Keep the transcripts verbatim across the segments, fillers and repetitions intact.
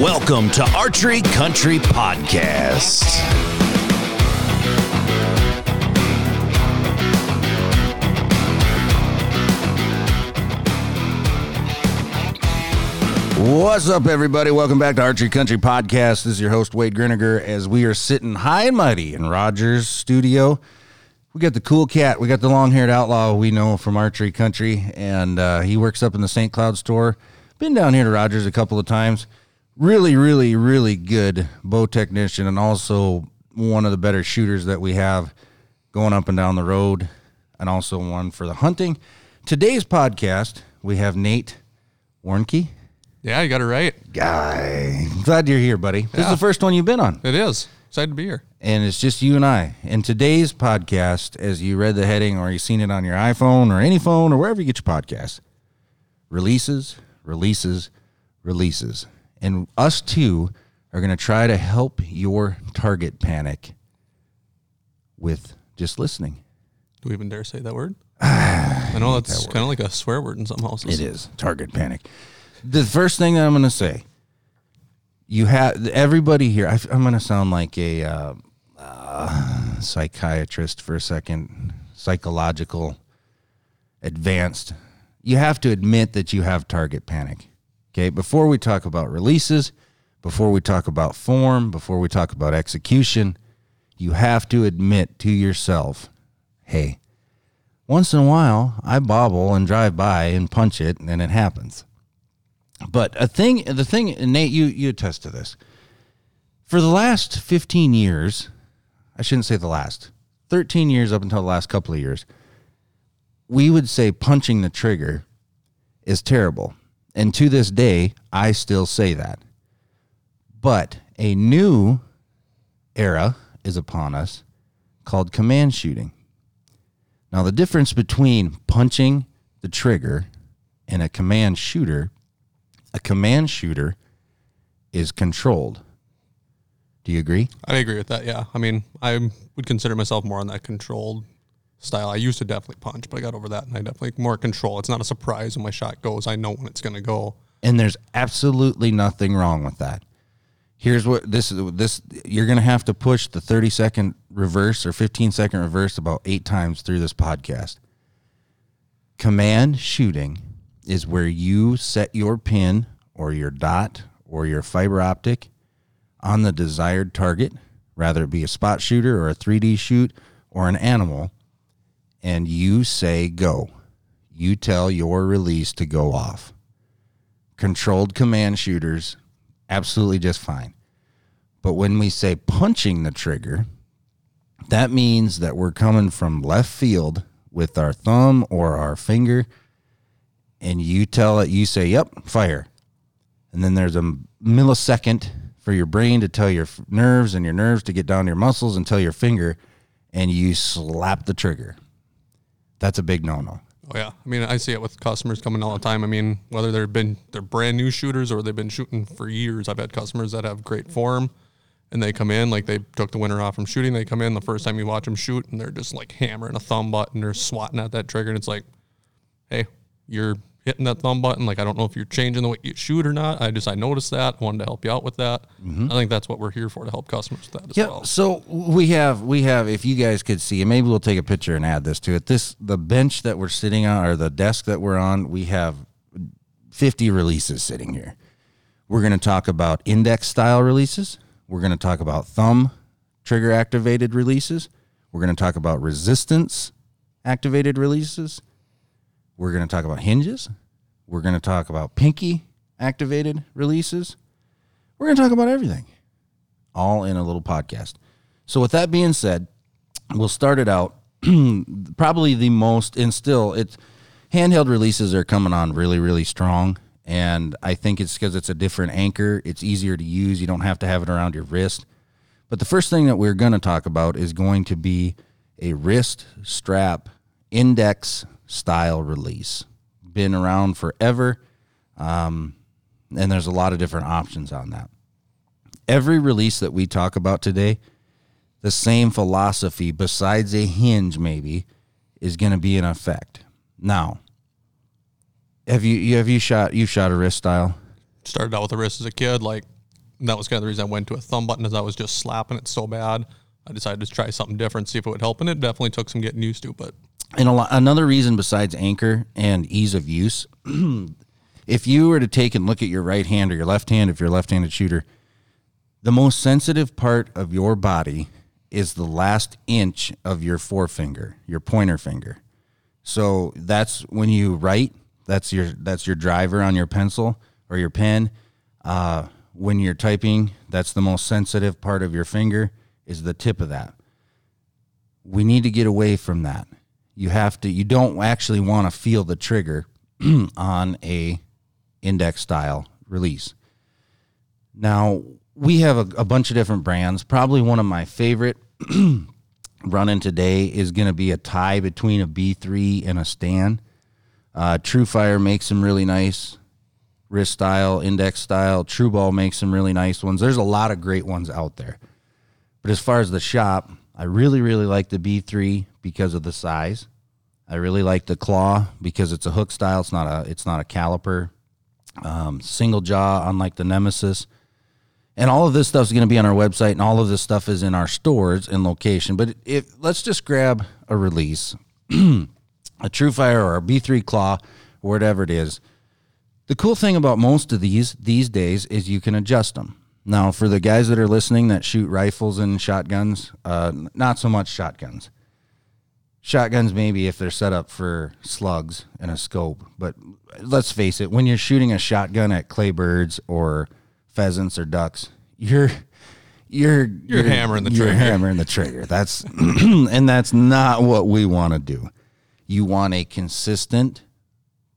Welcome to Archery Country Podcast. What's up, everybody? Welcome back to Archery Country Podcast. This is your host, Wade Grineger, as we are sitting high and mighty in Rogers' studio. We got the cool cat. We got the long-haired outlaw we know from Archery Country, and uh, he works up in the Saint Cloud store. Been down here to Rogers a couple of times. Really, really, really good bow technician, and also one of the better shooters that we have going up and down the road, and also one for the hunting. Today's podcast, we have Nate Warnke. Yeah, you got it right. Guy. Glad you're here, buddy. This yeah. is the first one you've been on. It is. Excited to be here. And it's just you and I. And today's podcast, as you read the heading or you've seen it on your iPhone or any phone or wherever you get your podcasts, releases... Releases, releases. And us two are going to try to help your target panic with just listening. Do we even dare say that word? I, I know that's that kind of like a swear word in some houses. It is. Target panic. The first thing that I'm going to say, you have everybody here. I, I'm going to sound like a uh, uh, psychiatrist for a second, psychological, advanced. You have to admit that you have target panic, okay? Before we talk about releases, before we talk about form, before we talk about execution, you have to admit to yourself, hey, once in a while, I bobble and drive by and punch it, and it happens. But a thing, the thing, Nate, you, you attest to this. For the last fifteen years, I shouldn't say the last, thirteen years up until the last couple of years, we would say punching the trigger is terrible. And to this day, I still say that. But a new era is upon us called command shooting. Now, the difference between punching the trigger and a command shooter, a command shooter is controlled. Do you agree? I agree with that, yeah. I mean, I would consider myself more on that controlled style. I used to definitely punch, but I got over that, and I definitely more control. It's not a surprise when my shot goes. I know when it's going to go. And there's absolutely nothing wrong with that. Here's what this is. This you're going to have to push the thirty second reverse or fifteen second reverse about eight times through this podcast. Command shooting is where you set your pin or your dot or your fiber optic on the desired target, rather it be a spot shooter or a three D shoot or an animal. And you say go. You tell your release to go off. Controlled command shooters, absolutely just fine. But when we say punching the trigger, that means that we're coming from left field with our thumb or our finger, and you tell it, you say, yep, fire. And then there's a millisecond for your brain to tell your nerves and your nerves to get down to your muscles and tell your finger, and you slap the trigger. That's a big no-no. Oh, yeah. I mean, I see it with customers coming all the time. I mean, whether they've been, they're brand new shooters or they've been shooting for years. I've had customers that have great form, and they come in, like they took the winter off from shooting. They come in the first time you watch them shoot, and they're just like hammering a thumb button or swatting at that trigger. And it's like, hey, you're hitting that thumb button. Like, I don't know if you're changing the way you shoot or not. I just, I noticed that. I wanted to help you out with that. Mm-hmm. I think that's what we're here for, to help customers with that as yeah, well. So we have, we have, if you guys could see, and maybe we'll take a picture and add this to it. This, the bench that we're sitting on or the desk that we're on, we have fifty releases sitting here. We're going to talk about index style releases. We're going to talk about thumb trigger activated releases. We're going to talk about resistance activated releases. We're going to talk about hinges. We're going to talk about pinky activated releases. We're going to talk about everything, all in a little podcast. So with that being said, we'll start it out. Probably the most, and still, it's handheld releases are coming on really, really strong. And I think it's because it's a different anchor. It's easier to use. You don't have to have it around your wrist. But the first thing that we're going to talk about is going to be a wrist strap index style release. Been around forever, um, and there's a lot of different options on that. Every release that we talk about today, the same philosophy, besides a hinge maybe, is going to be in effect. Now, have you, you have you shot you shot a wrist style? Started out with a wrist as a kid, like And that was kind of the reason I went to a thumb button, is I was just slapping it so bad. I decided to try something different, see if it would help. And it definitely took some getting used to, but. And a lot, another reason besides anchor and ease of use, if you were to take and look at your right hand or your left hand, if you're a left-handed shooter, the most sensitive part of your body is the last inch of your forefinger, your pointer finger. So that's when you write, that's your, that's your driver on your pencil or your pen. Uh, when you're typing, that's the most sensitive part of your finger, is the tip of that. We need to get away from that. You have to, you don't actually want to feel the trigger on a index style release. Now we have a, a bunch of different brands. Probably one of my favorite running today is going to be a tie between a B three and a Stan. Uh, True Fire makes some really nice wrist style, index style. True Ball makes some really nice ones. There's a lot of great ones out there. But as far as the shop, I really, really like the B three because of the size. I really like the claw because it's a hook style. It's not a, it's not a caliper. Um, single jaw, unlike the Nemesis. And all of this stuff is going to be on our website, and all of this stuff is in our stores and location. But if let's just grab a release, a TRUFire or a B three claw, or whatever it is. The cool thing about most of these these days is you can adjust them. Now, for the guys that are listening that shoot rifles and shotguns, uh, not so much shotguns. Shotguns maybe if they're set up for slugs and a scope. But let's face it, when you're shooting a shotgun at clay birds or pheasants or ducks, you're you're you're, you're hammering the you're trigger. hammering the trigger. That's and that's not what we want to do. You want a consistent,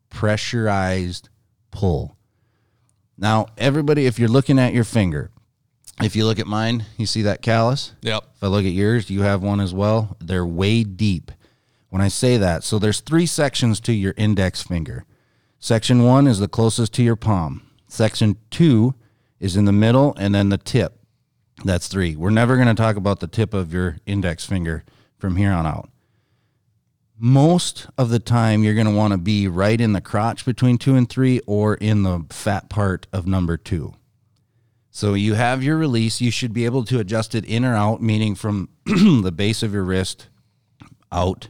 pressurized pull. Now, everybody, if you're looking at your finger, if you look at mine, you see that callus? Yep. If I look at yours, you have one as well. They're way deep. When I say that, so there's three sections to your index finger. Section one is the closest to your palm. Section two is in the middle, and then the tip. That's three. We're never going to talk about the tip of your index finger from here on out. Most of the time, you're going to want to be right in the crotch between two and three, or in the fat part of number two. So you have your release. You should be able to adjust it in or out, meaning from the base of your wrist out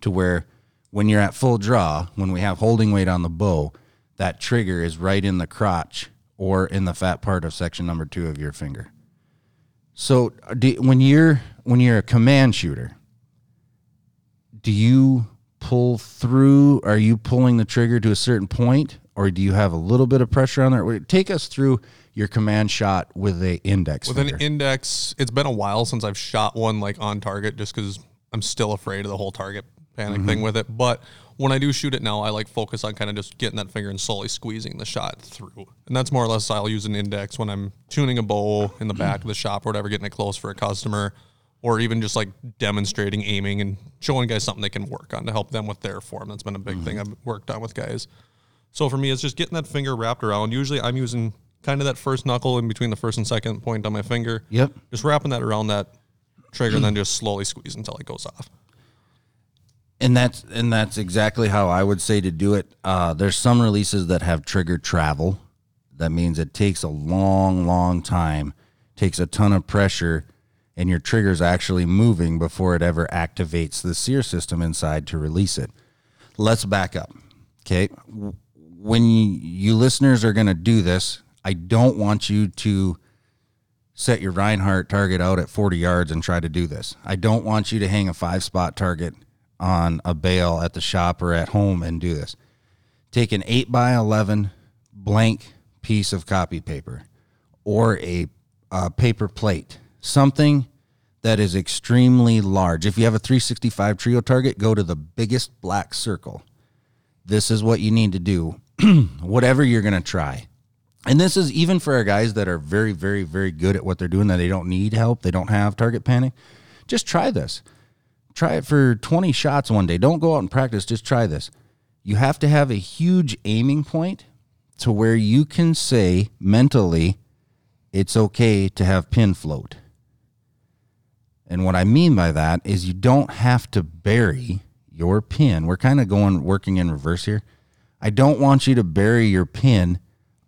to where when you're at full draw, when we have holding weight on the bow, that trigger is right in the crotch or in the fat part of section number two of your finger. So do, when you're when you're a command shooter, do you pull through? Are you pulling the trigger to a certain point, or do you have a little bit of pressure on there? Take us through your command shot with a index. With finger. An index, it's been a while since I've shot one like on target, just because I'm still afraid of the whole target panic mm-hmm. thing with it. But when I do shoot it now, I like focus on kind of just getting that finger and slowly squeezing the shot through. And that's more or less I'll use an index when I'm tuning a bow in the back of the shop or whatever, getting it close for a customer. Or even just like demonstrating aiming and showing guys something they can work on to help them with their form. That's been a big mm-hmm. thing I've worked on with guys. So for me, it's just getting that finger wrapped around. Usually I'm using kind of that first knuckle in between the first and second point on my finger. Yep. Just wrapping that around that trigger and then just slowly squeeze until it goes off. And that's, and that's exactly how I would say to do it. Uh, there's some releases that have trigger travel. That means it takes a long, long time, takes a ton of pressure, and your trigger's actually moving before it ever activates the sear system inside to release it. Let's back up, okay? When you, you listeners are going to do this, I don't want you to set your Reinhardt target out at forty yards and try to do this. I don't want you to hang a five-spot target on a bale at the shop or at home and do this. Take an eight by eleven blank piece of copy paper or a, a paper plate, something that is extremely large. If you have a three sixty-five trio target, go to the biggest black circle. This is what you need to do, whatever you're going to try. And this is even for our guys that are very, very, very good at what they're doing, that they don't need help, they don't have target panic. Just try this. Try it for twenty shots one day. Don't go out and practice. Just try this. You have to have a huge aiming point to where you can say mentally, it's okay to have pin float. And what I mean by that is you don't have to bury your pin. We're kind of going, working in reverse here. I don't want you to bury your pin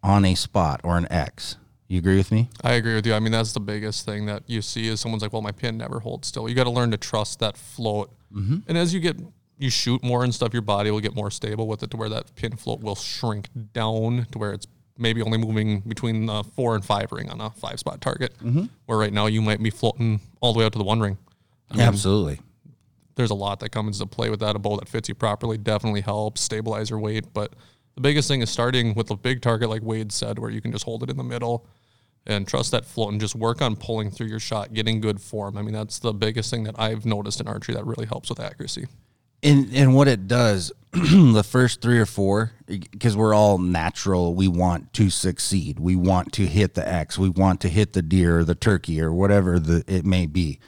on a spot or an X. You agree with me? I agree with you. I mean, that's the biggest thing that you see is someone's like, well, my pin never holds still. You got to learn to trust that float. Mm-hmm. And as you get, you shoot more and stuff, your body will get more stable with it to where that pin float will shrink down to where it's maybe only moving between the four and five ring on a five spot target. Mm-hmm. Where right now you might be floating all the way out to the one ring. I mean, absolutely. There's a lot that comes into play with that. A bow that fits you properly definitely helps stabilize your weight. But the biggest thing is starting with a big target, like Wade said, where you can just hold it in the middle and trust that float and just work on pulling through your shot, getting good form. I mean, that's the biggest thing that I've noticed in archery that really helps with accuracy. And and what it does, the first three or four, because we're all natural, we want to succeed. We want to hit the X. We want to hit the deer or the turkey or whatever the, it may be.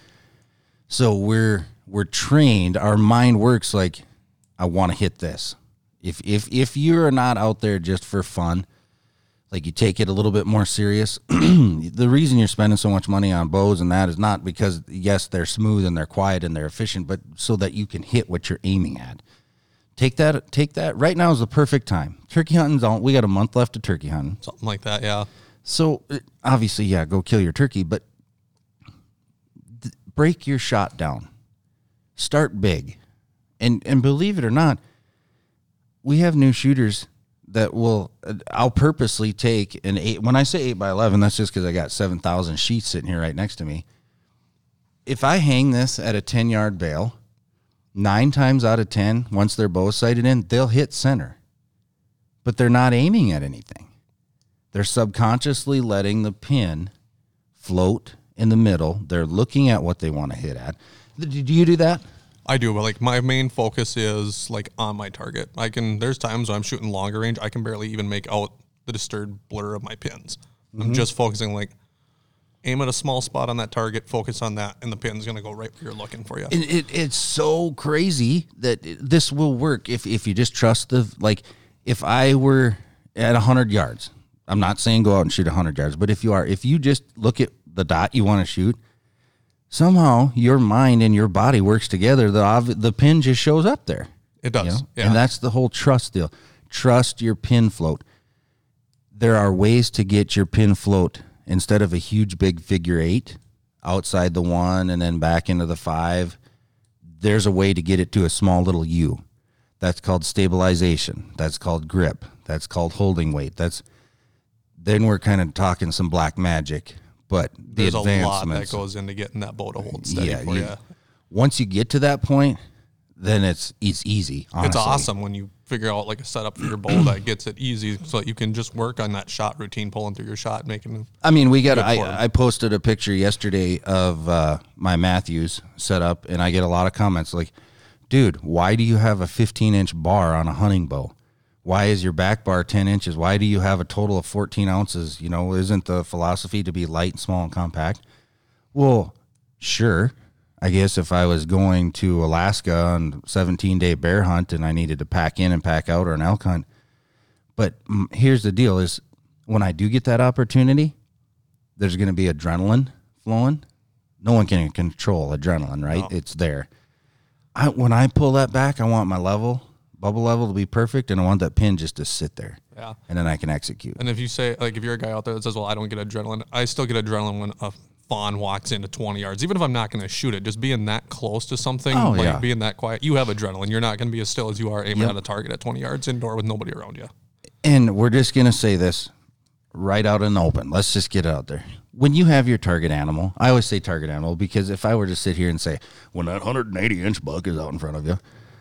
So we're... we're trained, our mind works like, I want to hit this. If if if you're not out there just for fun, like you take it a little bit more serious, the reason you're spending so much money on bows and that is not because, yes, they're smooth and they're quiet and they're efficient, but so that you can hit what you're aiming at. Take that, take that. Right now is the perfect time. Turkey hunting's on. We got a month left to turkey hunting. Something like that, yeah. So, obviously, yeah, go kill your turkey, but th- break your shot down. Start big. And and believe it or not, we have new shooters that will, I'll purposely take an eight. When I say eight by eleven, that's just because I got seven thousand sheets sitting here right next to me. If I hang this at a ten-yard bail, nine times out of ten, once their bow is sighted in, they'll hit center. But they're not aiming at anything. They're subconsciously letting the pin float in the middle. They're looking at what they want to hit at. Do you do that? I do, but like my main focus is like on my target. I can, there's times when I'm shooting longer range, I can barely even make out the disturbed blur of my pins. Mm-hmm. I'm just focusing like aim at a small spot on that target, focus on that, and the pin's going to go right where you're looking for you. And it, it's so crazy that it, this will work if, if you just trust the, like if I were at one hundred yards, I'm not saying go out and shoot one hundred yards, but if you are, if you just look at the dot you want to shoot, somehow your mind and your body works together. The the pin just shows up there. It does. You know? Yeah. And that's the whole trust deal. Trust your pin float. There are ways to get your pin float instead of a huge big figure eight outside the one and then back into the five. There's a way to get it to a small little U. That's called stabilization. That's called grip. That's called holding weight. That's then we're kind of talking some black magic. But the there's a lot that goes into getting that bow to hold steady. Yeah, for you, yeah. Once you get to that point, then it's it's easy. Honestly. It's awesome when you figure out like a setup for your bow that gets it easy, so that you can just work on that shot routine, pulling through your shot, making. I mean, we got. I, I posted a picture yesterday of uh, my Matthews setup, and I get a lot of comments like, "Dude, why do you have a fifteen inch bar on a hunting bow? Why is your back bar ten inches? Why do you have a total of fourteen ounces? You know, isn't the philosophy to be light and small and compact?" Well, sure. I guess if I was going to Alaska on a seventeen day bear hunt and I needed to pack in and pack out or an elk hunt. But here's the deal is when I do get that opportunity, there's going to be adrenaline flowing. No one can control adrenaline, right? No. It's there. I, when I pull that back, I want my level. Bubble level to be perfect, and I want that pin just to sit there. Yeah. And then I can execute. And if you say, like, if you're a guy out there that says, well, I don't get adrenaline, I still get adrenaline when a fawn walks into twenty yards. Even if I'm not going to shoot it, just being that close to something, oh, like yeah. being that quiet, you have adrenaline. You're not going to be as still as you are aiming yep. at a target at twenty yards indoor with nobody around you. And we're just going to say this right out in the open. Let's just get it out there. When you have your target animal, I always say target animal because if I were to sit here and say, when that one hundred eighty inch buck is out in front of you,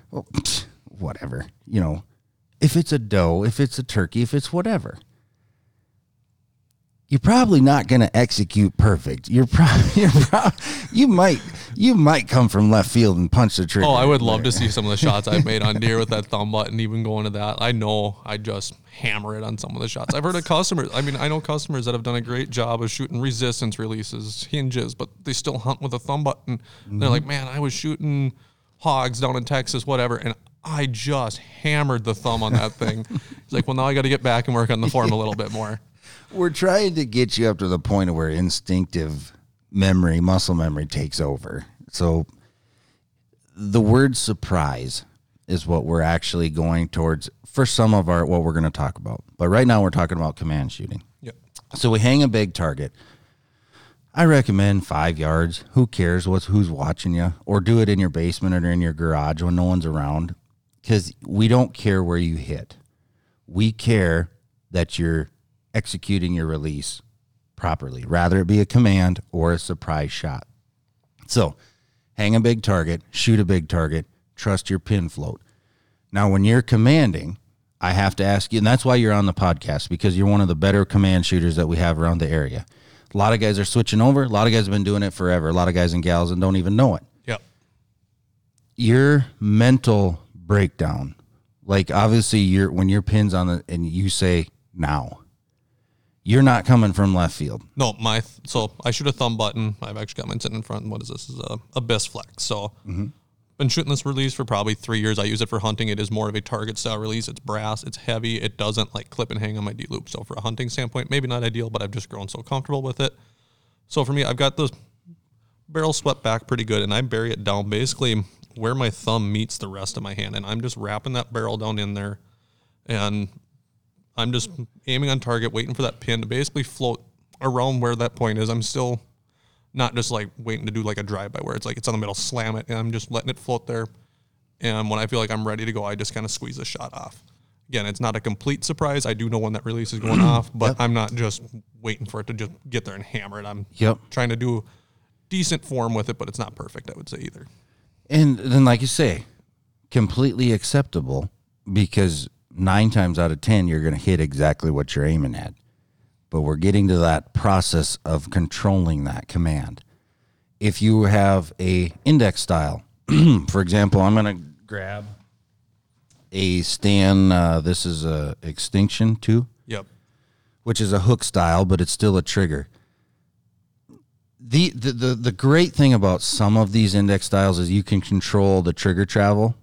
well, whatever, you know, if it's a doe, if it's a turkey, if it's whatever, you're probably not going to execute perfect. You're probably, you're pro- you might, you might come from left field and punch the trigger. Oh, I would love there. to see some of the shots I've made on deer with that thumb button, even going to that. I know I just hammer it on some of the shots. I've heard of customers. I mean, I know customers that have done a great job of shooting resistance releases, hinges, but they still hunt with a thumb button. Mm-hmm. They're like, man, I was shooting hogs down in Texas, whatever. And I just hammered the thumb on that thing. It's like, well, now I got to get back and work on the form yeah. a little bit more. We're trying to get you up to the point of where instinctive memory, muscle memory takes over. So the word surprise is what we're actually going towards for some of our, what we're going to talk about. But right now we're talking about command shooting. Yep. So we hang a big target. I recommend five yards. Who cares what's who's watching you? Or do it in your basement or in your garage when no one's around, because we don't care where you hit. We care that you're executing your release properly, rather it be a command or a surprise shot. So hang a big target, shoot a big target, trust your pin float. Now, when you're commanding, I have to ask you, and that's why you're on the podcast, because you're one of the better command shooters that we have around the area. A lot of guys are switching over. A lot of guys have been doing it forever. A lot of guys and gals and don't even know it. Yep. Your mental breakdown, like obviously you're, when your pin's on the, and you say now, you're not coming from left field. No, my th- so I shoot a thumb button. I've actually got mine sitting in front. And what is this? This is a Abyss Flex. So mm-hmm. Been shooting this release for probably three years. I use it for hunting. It is more of a target style release. It's brass. It's heavy. It doesn't like clip and hang on my D loop. So for a hunting standpoint, maybe not ideal, but I've just grown so comfortable with it. So for me, I've got the barrel swept back pretty good, and I bury it down basically where my thumb meets the rest of my hand, and I'm just wrapping that barrel down in there, and I'm just aiming on target, waiting for that pin to basically float around where that point is. I'm still not just like waiting to do like a drive-by where it's like it's on the middle, slam it, and I'm just letting it float there. And when I feel like I'm ready to go, I just kind of squeeze the shot off. Again, it's not a complete surprise. I do know when that release is going off, but yep. I'm not just waiting for it to just get there and hammer it. I'm yep. trying to do decent form with it, but it's not perfect, I would say, either. And then, like you say, completely acceptable, because nine times out of ten, you're going to hit exactly what you're aiming at. But we're getting to that process of controlling that command. If you have a index style, for example, I'm going to grab a Stan, uh, this is a Extinction two. Yep. Which is a hook style, but it's still a trigger. The, the, the, the great thing about some of these index styles is you can control the trigger travel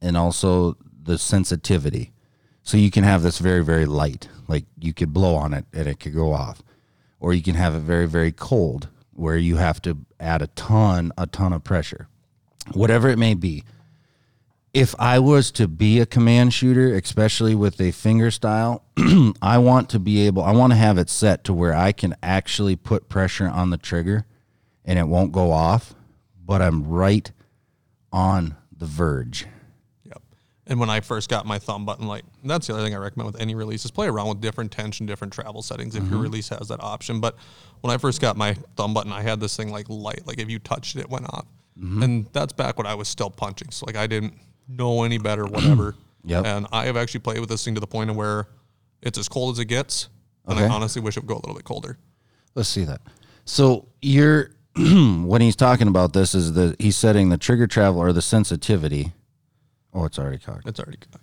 and also the sensitivity. So you can have this very, very light, like you could blow on it and it could go off. Or you can have it very, very cold where you have to add a ton, a ton of pressure, whatever it may be. If I was to be a command shooter, especially with a finger style, I want to be able, I want to have it set to where I can actually put pressure on the trigger and it won't go off, but I'm right on the verge. And when I first got my thumb button, like that's the other thing I recommend with any release is play around with different tension, different travel settings if mm-hmm. your release has that option. But when I first got my thumb button, I had this thing like light, like if you touched it, it went off. Mm-hmm. And that's back when I was still punching. So like I didn't know any better, whatever. Yep. And I have actually played with this thing to the point of where it's as cold as it gets. And okay. I honestly wish it would go a little bit colder. Let's see that. So you're, when he's talking about this is the, he's setting the trigger travel or the sensitivity. Oh, it's already cocked. It's already cocked.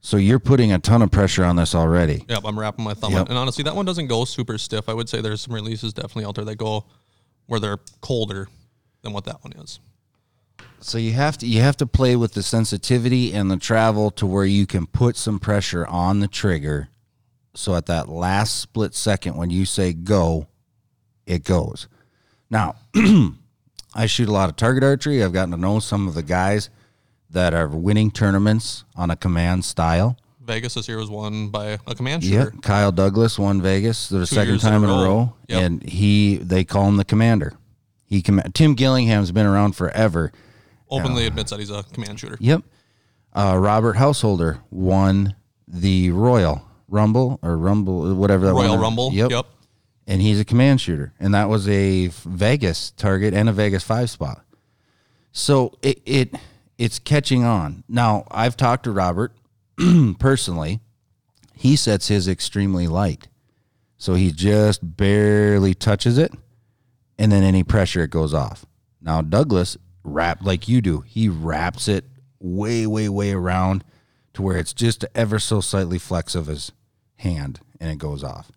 So you're putting a ton of pressure on this already. Yep, I'm wrapping my thumb up. Yep. And honestly, that one doesn't go super stiff. I would say there's some releases definitely out there that go where they're colder than what that one is. So you have to you have to play with the sensitivity and the travel to where you can put some pressure on the trigger. So at that last split second when you say go, it goes. Now, I shoot a lot of target archery. I've gotten to know some of the guys that are winning tournaments on a command style. Vegas this year was won by a command shooter. Yep. Kyle Douglas won Vegas the second time in a row, yep. and he they call him the commander. He com- Tim Gillingham's been around forever. Openly uh, admits that he's a command shooter. Yep. Uh, Robert Householder won the Royal Rumble or Rumble, whatever that was. Royal Rumble. Yep. yep. And he's a command shooter, and that was a Vegas target and a Vegas five spot. So it. it It's catching on. Now, I've talked to Robert personally. He sets his extremely light. So he just barely touches it, and then any pressure, it goes off. Now, Douglas, wrap like you do, he wraps it way, way, way around to where it's just ever so slightly flex of his hand, and it goes off.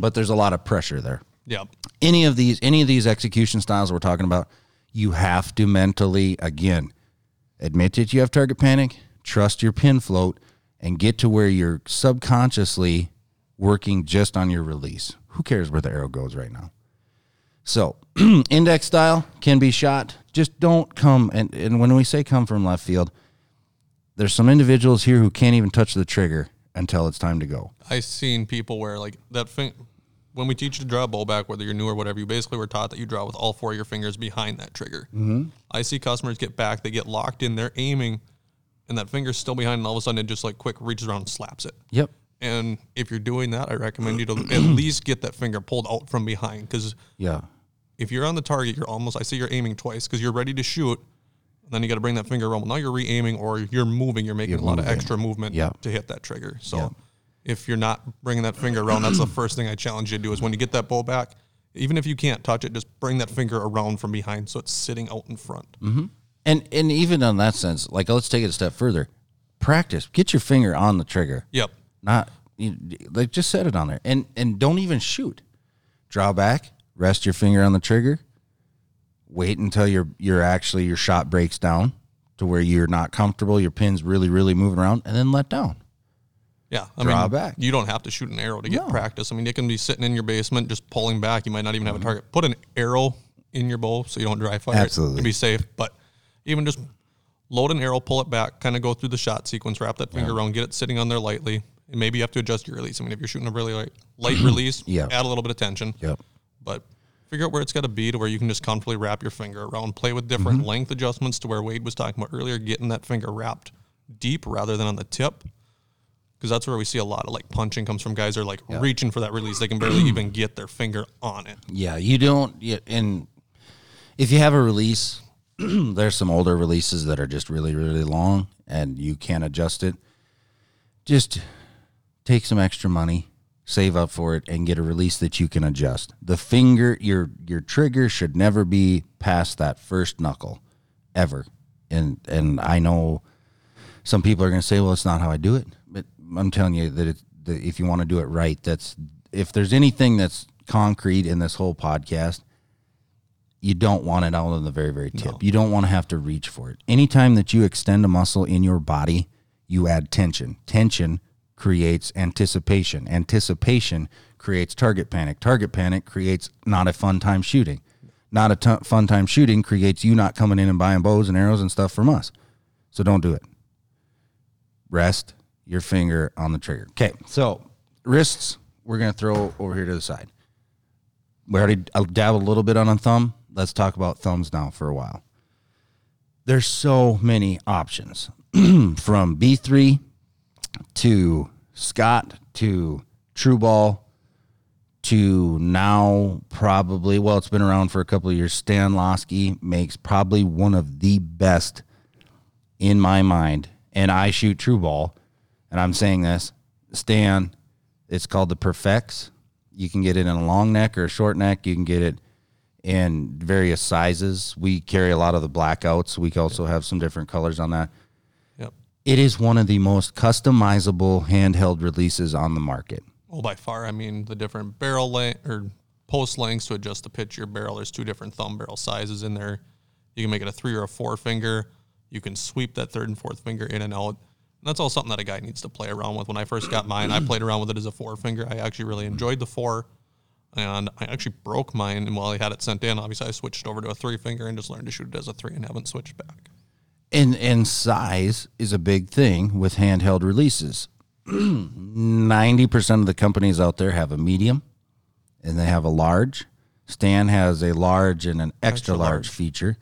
But there's a lot of pressure there. Yep. Any of these, any of these execution styles we're talking about, you have to mentally, again, admit that you have target panic, trust your pin float, and get to where you're subconsciously working just on your release. Who cares where the arrow goes right now? So index style can be shot. Just don't come. And, and when we say come from left field, there's some individuals here who can't even touch the trigger until it's time to go. I've seen people where like that thing, when we teach you to draw a bow back, whether you're new or whatever, you basically were taught that you draw with all four of your fingers behind that trigger. Mm-hmm. I see customers get back, they get locked in, they're aiming, and that finger's still behind, and all of a sudden it just like quick reaches around and slaps it. Yep. And if you're doing that, I recommend you to at least get that finger pulled out from behind, because yeah, if you're on the target, you're almost, I see you're aiming twice because you're ready to shoot, and then you got to bring that finger around. Now you're re-aiming or you're moving, you're making you're a lot moving. of extra movement yeah. to hit that trigger. So yeah. if you're not bringing that finger around, that's the first thing I challenge you to do is when you get that bow back, even if you can't touch it, just bring that finger around from behind so it's sitting out in front. Mm-hmm. And and even on that sense, like let's take it a step further. Practice. Get your finger on the trigger. Yep. Not you, like just set it on there, and and don't even shoot. Draw back, rest your finger on the trigger. Wait until you're you're actually your shot breaks down to where you're not comfortable. Your pin's really really moving around, and then let down. Yeah, I draw mean, back. You don't have to shoot an arrow to get no. practice. I mean, it can be sitting in your basement just pulling back. You might not even have a target. Put an arrow in your bow so you don't dry fire. Absolutely, it. To be safe, but even just load an arrow, pull it back, kind of go through the shot sequence, wrap that finger yeah. around, get it sitting on there lightly. And maybe you have to adjust your release. I mean, if you're shooting a really light, light release, yeah. add a little bit of tension. Yep. But figure out where it's got to be to where you can just comfortably wrap your finger around, play with different mm-hmm. length adjustments to where Wade was talking about earlier, getting that finger wrapped deep rather than on the tip. Because that's where we see a lot of, like, punching comes from. Guys are, like, yeah. reaching for that release. They can barely even get their finger on it. Yeah, you don't – and if you have a release, there's some older releases that are just really, really long, and you can't adjust it. Just – take some extra money, save up for it, and get a release that you can adjust. The finger, your your trigger should never be past that first knuckle, ever. And and I know some people are going to say, well, it's not how I do it. But I'm telling you that, it, that if you want to do it right, that's if there's anything that's concrete in this whole podcast, you don't want it out on the very, very tip. No. You don't want to have to reach for it. Anytime that you extend a muscle in your body, you add tension. Tension creates anticipation. Anticipation creates target panic. Target panic creates not a fun time shooting. Not a t- fun time shooting creates you not coming in and buying bows and arrows and stuff from us. So don't do it. Rest your finger on the trigger. Okay, so wrists, we're going to throw over here to the side. We already dabbled a little bit on a thumb. Let's talk about thumbs now for a while. There's so many options from B three to Scott, to True Ball, to now probably, well, it's been around for a couple of years. Stan Loskey makes probably one of the best in my mind, and I shoot True Ball, and I'm saying this. Stan, it's called the PerfeX. You can get it in a long neck or a short neck. You can get it in various sizes. We carry a lot of the blackouts. We also have some different colors on that. It is one of the most customizable handheld releases on the market. Oh, by far. I mean, the different barrel length or post lengths to adjust the pitch of your barrel. There's two different thumb barrel sizes in there. You can make it a three or a four finger. You can sweep that third and fourth finger in and out. And that's all something that a guy needs to play around with. When I first got mine, I played around with it as a four finger. I actually really enjoyed the four, and I actually broke mine. And while I had it sent in, obviously I switched over to a three finger and just learned to shoot it as a three and haven't switched back. And and size is a big thing with handheld releases. ninety percent of the companies out there have a medium, and they have a large. Stan has a large and an extra, extra large. large feature.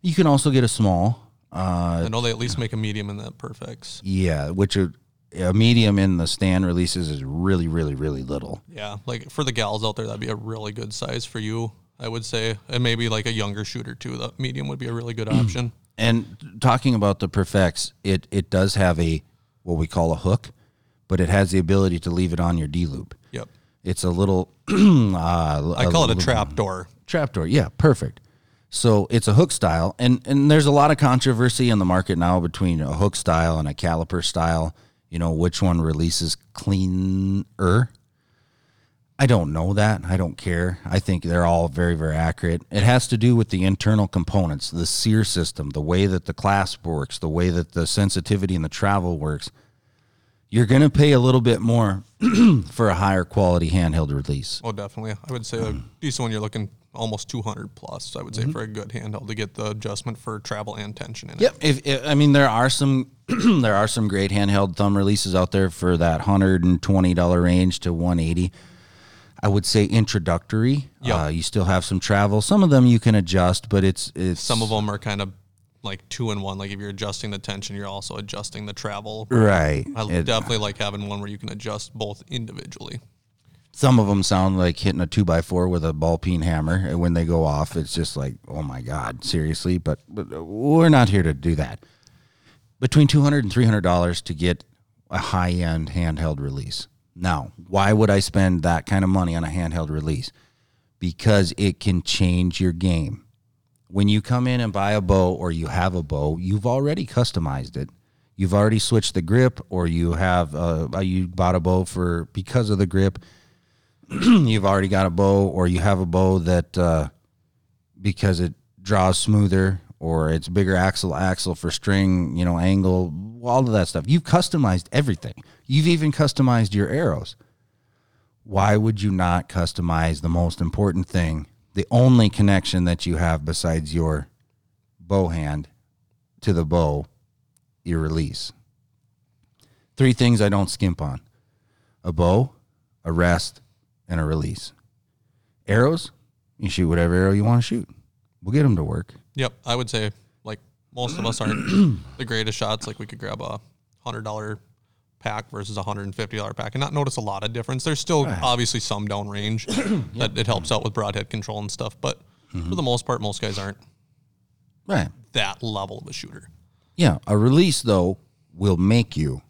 You can also get a small. Uh, I know they at least make a medium in that PerfeX. Yeah, which are, a medium in the Stan releases is really, really, really little. Yeah, like for the gals out there, that'd be a really good size for you, I would say. And maybe like a younger shooter too, that medium would be a really good option. And talking about the PerfeX, it, it does have a, what we call a hook, but it has the ability to leave it on your D-loop. Yep. It's a little... uh, I a call little, it a trap door. Trap door, yeah, perfect. So it's a hook style, and, and there's a lot of controversy in the market now between a hook style and a caliper style, you know, which one releases cleaner. I don't know that. I don't care. I think they're all very, very accurate. It has to do with the internal components, the sear system, the way that the clasp works, the way that the sensitivity and the travel works. You're going to pay a little bit more for a higher quality handheld release. Oh, definitely. I would say a decent one, you're looking almost two hundred plus, I would say, mm-hmm. for a good handheld to get the adjustment for travel and tension in yep. it. If, if, I mean, there are some there are some great handheld thumb releases out there for that one hundred twenty dollars range to one hundred eighty dollars. I would say introductory. Yep. Uh, you still have some travel. Some of them you can adjust, but it's, it's... Some of them are kind of like two in one. Like if you're adjusting the tension, you're also adjusting the travel. Right. I it, definitely like having one where you can adjust both individually. Some of them sound like hitting a two by four with a ball peen hammer when they go off. It's just like, oh my God, seriously. But, but we're not here to do that. Between two hundred dollars and three hundred dollars to get a high-end handheld release. Now, why would I spend that kind of money on a handheld release? Because it can change your game. When you come in and buy a bow or you have a bow, you've already customized it. You've already switched the grip, or you have uh, you bought a bow for because of the grip. You've already got a bow, or you have a bow that uh, because it draws smoother, or it's bigger axle axle for string, you know, angle, all of that stuff. You've customized everything. You've even customized your arrows. Why would you not customize the most important thing, the only connection that you have besides your bow hand to the bow, your release? Three things I don't skimp on: a bow, a rest, and a release. Arrows, you shoot whatever arrow you want to shoot. We'll get them to work. Yep, I would say, like, most of us aren't the greatest shots. Like, we could grab a one hundred dollars pack versus a one hundred fifty dollars pack and not notice a lot of difference. There's still right. obviously some downrange that it helps out with broadhead control and stuff, but mm-hmm. for the most part, most guys aren't right that level of a shooter. Yeah, a release, though, will make you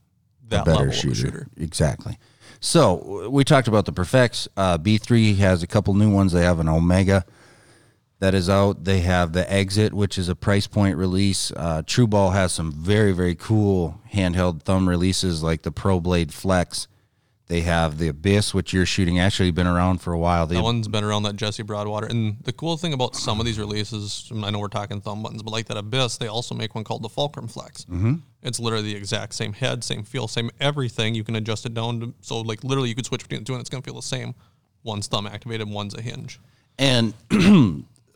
that a better level shooter. Of a shooter. Exactly. So, we talked about the PerfeX. Uh, B three has a couple new ones. They have an Omega that is out. They have the Exit, which is a price point release. Uh, True Ball has some very, very cool handheld thumb releases like the Pro Blade Flex. They have the Abyss, which you're shooting. Actually, been around for a while. The that one's been around, that Jesse Broadwater. And the cool thing about some of these releases, I know we're talking thumb buttons, but like that Abyss, they also make one called the Fulcrum Flex. Mm-hmm. It's literally the exact same head, same feel, same everything. You can adjust it down to, so like literally you could switch between the two and it's going to feel the same. One's thumb activated, one's a hinge. And...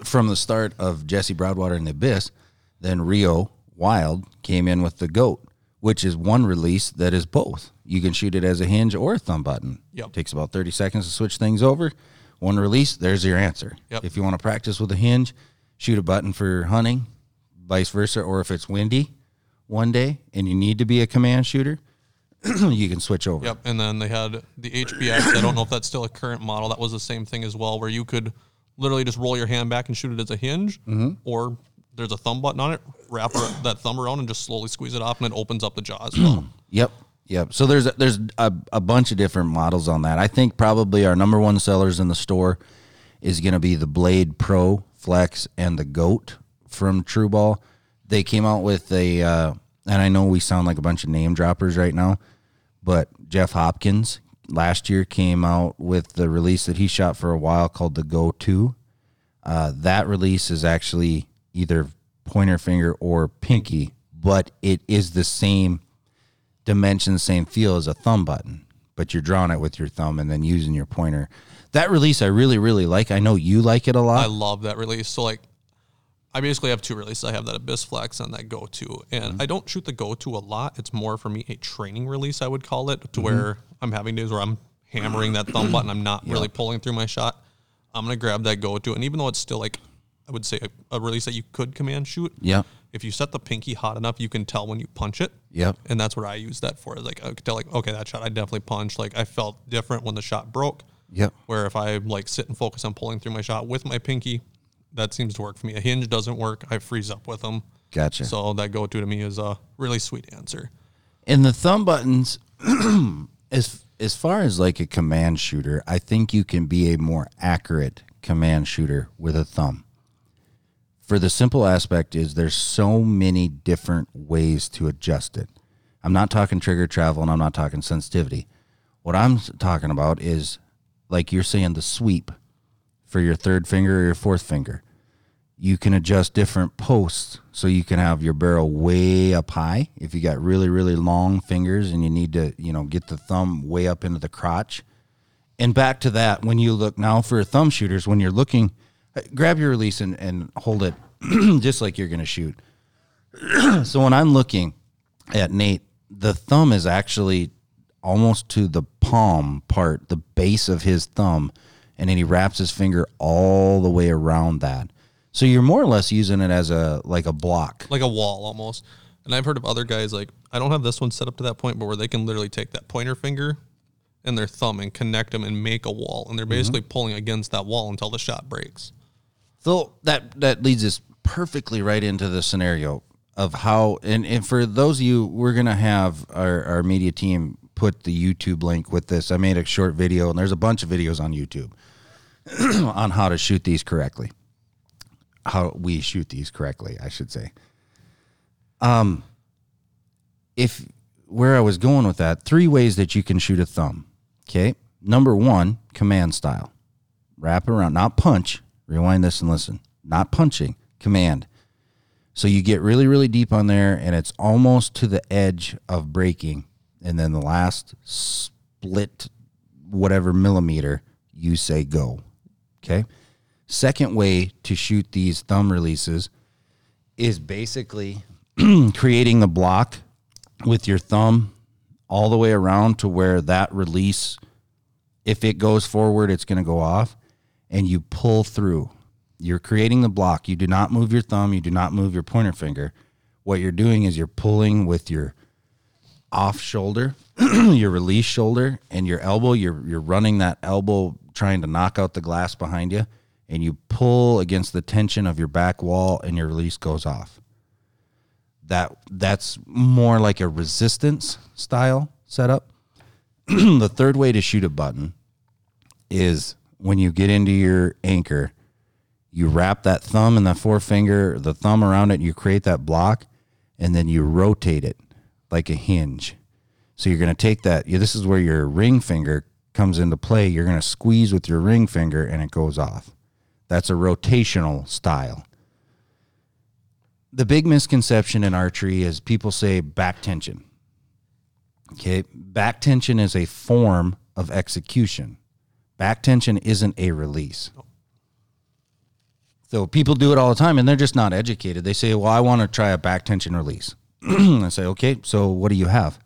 from the start of Jesse Broadwater and the Abyss, then Reo Wilde came in with the GOAT, which is one release that is both. You can shoot it as a hinge or a thumb button. Yep. It takes about thirty seconds to switch things over. One release, there's your answer. Yep. If you want to practice with a hinge, shoot a button for hunting, vice versa. Or if it's windy one day and you need to be a command shooter, you can switch over. Yep, and then they had the H P S. I don't know if that's still a current model. That was the same thing as well, where you could literally just roll your hand back and shoot it as a hinge, mm-hmm. or there's a thumb button on it, wrap that thumb around and just slowly squeeze it off, and it opens up the jaw as well. Yep, yep. So there's, a, there's a, a bunch of different models on that. I think probably our number one sellers in the store is going to be the Blade Pro Flex and the GOAT from True Ball. They came out with a, uh, and I know we sound like a bunch of name droppers right now, but Jeff Hopkins last year came out with the release that he shot for a while called the Go To. Uh, that release is actually either pointer finger or pinky, but it is the same dimension, same feel as a thumb button, but you're drawing it with your thumb and then using your pointer. That release I really, really like. I know you like it a lot. I love that release. So, like, I basically have two releases. I have that Abyss Flex and that Go To, and mm-hmm. I don't shoot the Go To a lot. It's more for me a training release, I would call it, to mm-hmm. where I'm having days where I'm hammering that thumb button. I'm not yeah. really pulling through my shot. I'm going to grab that Go To, and even though it's still like, I would say a, a release that you could command shoot. Yeah. If you set the pinky hot enough, you can tell when you punch it. Yeah. And that's what I use that for. Like I could tell, like, okay, that shot I definitely punched. Like I felt different when the shot broke. Yeah. Where if I like sit and focus on pulling through my shot with my pinky, that seems to work for me. A hinge doesn't work. I freeze up with them. Gotcha. So that Go To to me is a really sweet answer. And the thumb buttons, as as far as like a command shooter, I think you can be a more accurate command shooter with a thumb. For the simple aspect is there's so many different ways to adjust it. I'm not talking trigger travel, and I'm not talking sensitivity. What I'm talking about is, like you're saying, the sweep for your third finger or your fourth finger. You can adjust different posts, so you can have your barrel way up high if you got really, really long fingers and you need to, you know, get the thumb way up into the crotch. And back to that, when you look now for thumb shooters, when you're looking, grab your release and, and hold it just like you're going to shoot. So when I'm looking at Nate, the thumb is actually almost to the palm part, the base of his thumb, and then he wraps his finger all the way around that. So you're more or less using it as a like a block. Like a wall almost. And I've heard of other guys, like, I don't have this one set up to that point, but where they can literally take that pointer finger and their thumb and connect them and make a wall. And they're basically mm-hmm. pulling against that wall until the shot breaks. So that, that leads us perfectly right into the scenario of how, and, and for those of you, we're going to have our, our media team put the YouTube link with this. I made a short video, and there's a bunch of videos on YouTube on how to shoot these correctly. How we shoot these correctly, I should say. Um, if where I was going with that, three ways that you can shoot a thumb. Okay. Number one, command style. Wrap around, not punch. Rewind this and listen. Not punching, command. So you get really, really deep on there, and it's almost to the edge of breaking. And then the last split, whatever millimeter, you say go. Okay. Second way to shoot these thumb releases is basically creating the block with your thumb all the way around to where that release, if it goes forward, it's going to go off, and you pull through. You're creating the block. You do not move your thumb. You do not move your pointer finger. What you're doing is you're pulling with your off shoulder, your release shoulder, and your elbow. You're you're running that elbow, trying to knock out the glass behind you, and you pull against the tension of your back wall, and your release goes off. That that's more like a resistance style setup. The third way to shoot a button is when you get into your anchor, you wrap that thumb and the forefinger, the thumb around it, and you create that block, and then you rotate it like a hinge. So you're going to take that. This is where your ring finger comes into play. You're going to squeeze with your ring finger, and it goes off. That's a rotational style. The big misconception in archery is people say back tension. Okay, back tension is a form of execution. Back tension isn't a release. So people do it all the time, and they're just not educated. They say, well, I want to try a back tension release. I say, okay, so what do you have?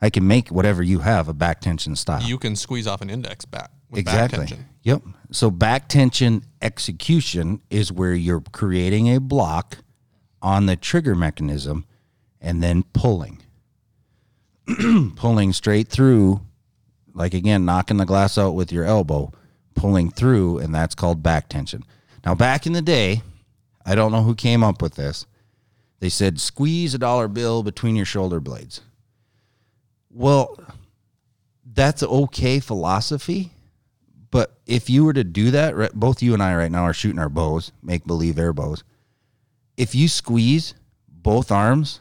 I can make whatever you have a back tension style. You can squeeze off an index back with exactly. back tension. Yep. So back tension execution is where you're creating a block on the trigger mechanism and then pulling. Pulling straight through, like, again, knocking the glass out with your elbow, pulling through, and that's called back tension. Now, back in the day, I don't know who came up with this. They said squeeze a dollar bill between your shoulder blades. Well, that's okay philosophy, but if you were to do that, both you and I right now are shooting our bows, make-believe air bows. If you squeeze both arms,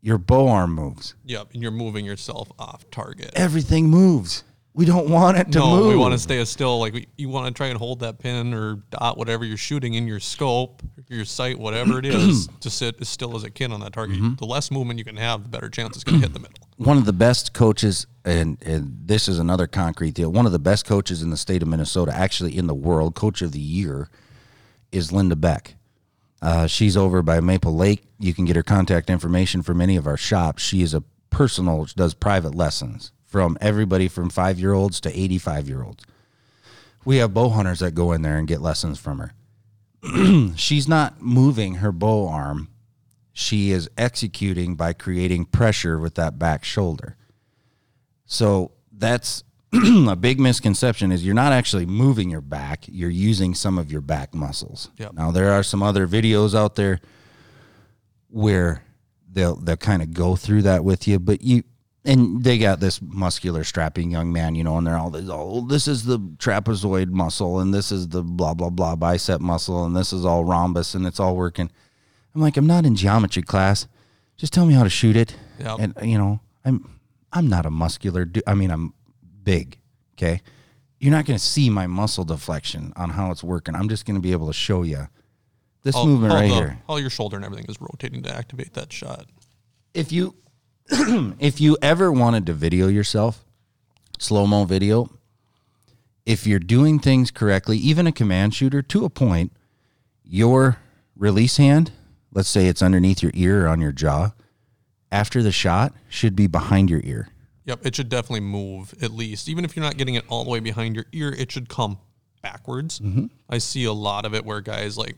your bow arm moves. Yep, and you're moving yourself off target. Everything moves. We don't want it to no, move. No, we want to stay as still. Like we, you want to try and hold that pin or dot, whatever you're shooting in your scope, your sight, whatever it is, to sit as still as it can on that target. Mm-hmm. The less movement you can have, the better chance it's going to hit the middle. One of the best coaches, and, and this is another concrete deal, one of the best coaches in the state of Minnesota, actually in the world, coach of the year, is Linda Beck. Uh, she's over by Maple Lake. You can get her contact information from any of our shops. She is a personal, does private lessons from everybody from five-year-olds to eighty-five-year-olds. We have bow hunters that go in there and get lessons from her. She's not moving her bow arm. She is executing by creating pressure with that back shoulder. So that's a big misconception is you're not actually moving your back. You're using some of your back muscles. Yep. Now, there are some other videos out there where they'll, they'll kind of go through that with you, but you, and they got this muscular strapping young man, you know, and they're all, oh, this is the trapezoid muscle, and this is the blah, blah, blah bicep muscle, and this is all rhombus, and it's all working. I'm like, I'm not in geometry class. Just tell me how to shoot it. Yep. And you know, I'm, I'm not a muscular dude. I mean, I'm, big, okay? You're not going to see my muscle deflection on how it's working. I'm just going to be able to show you this all, movement all right the, here. All your shoulder and everything is rotating to activate that shot. If you if you ever wanted to video yourself, slow-mo video, if you're doing things correctly, even a command shooter, to a point, your release hand, let's say it's underneath your ear or on your jaw, after the shot should be behind your ear. Yep, it should definitely move at least. Even if you're not getting it all the way behind your ear, it should come backwards. Mm-hmm. I see a lot of it where guys like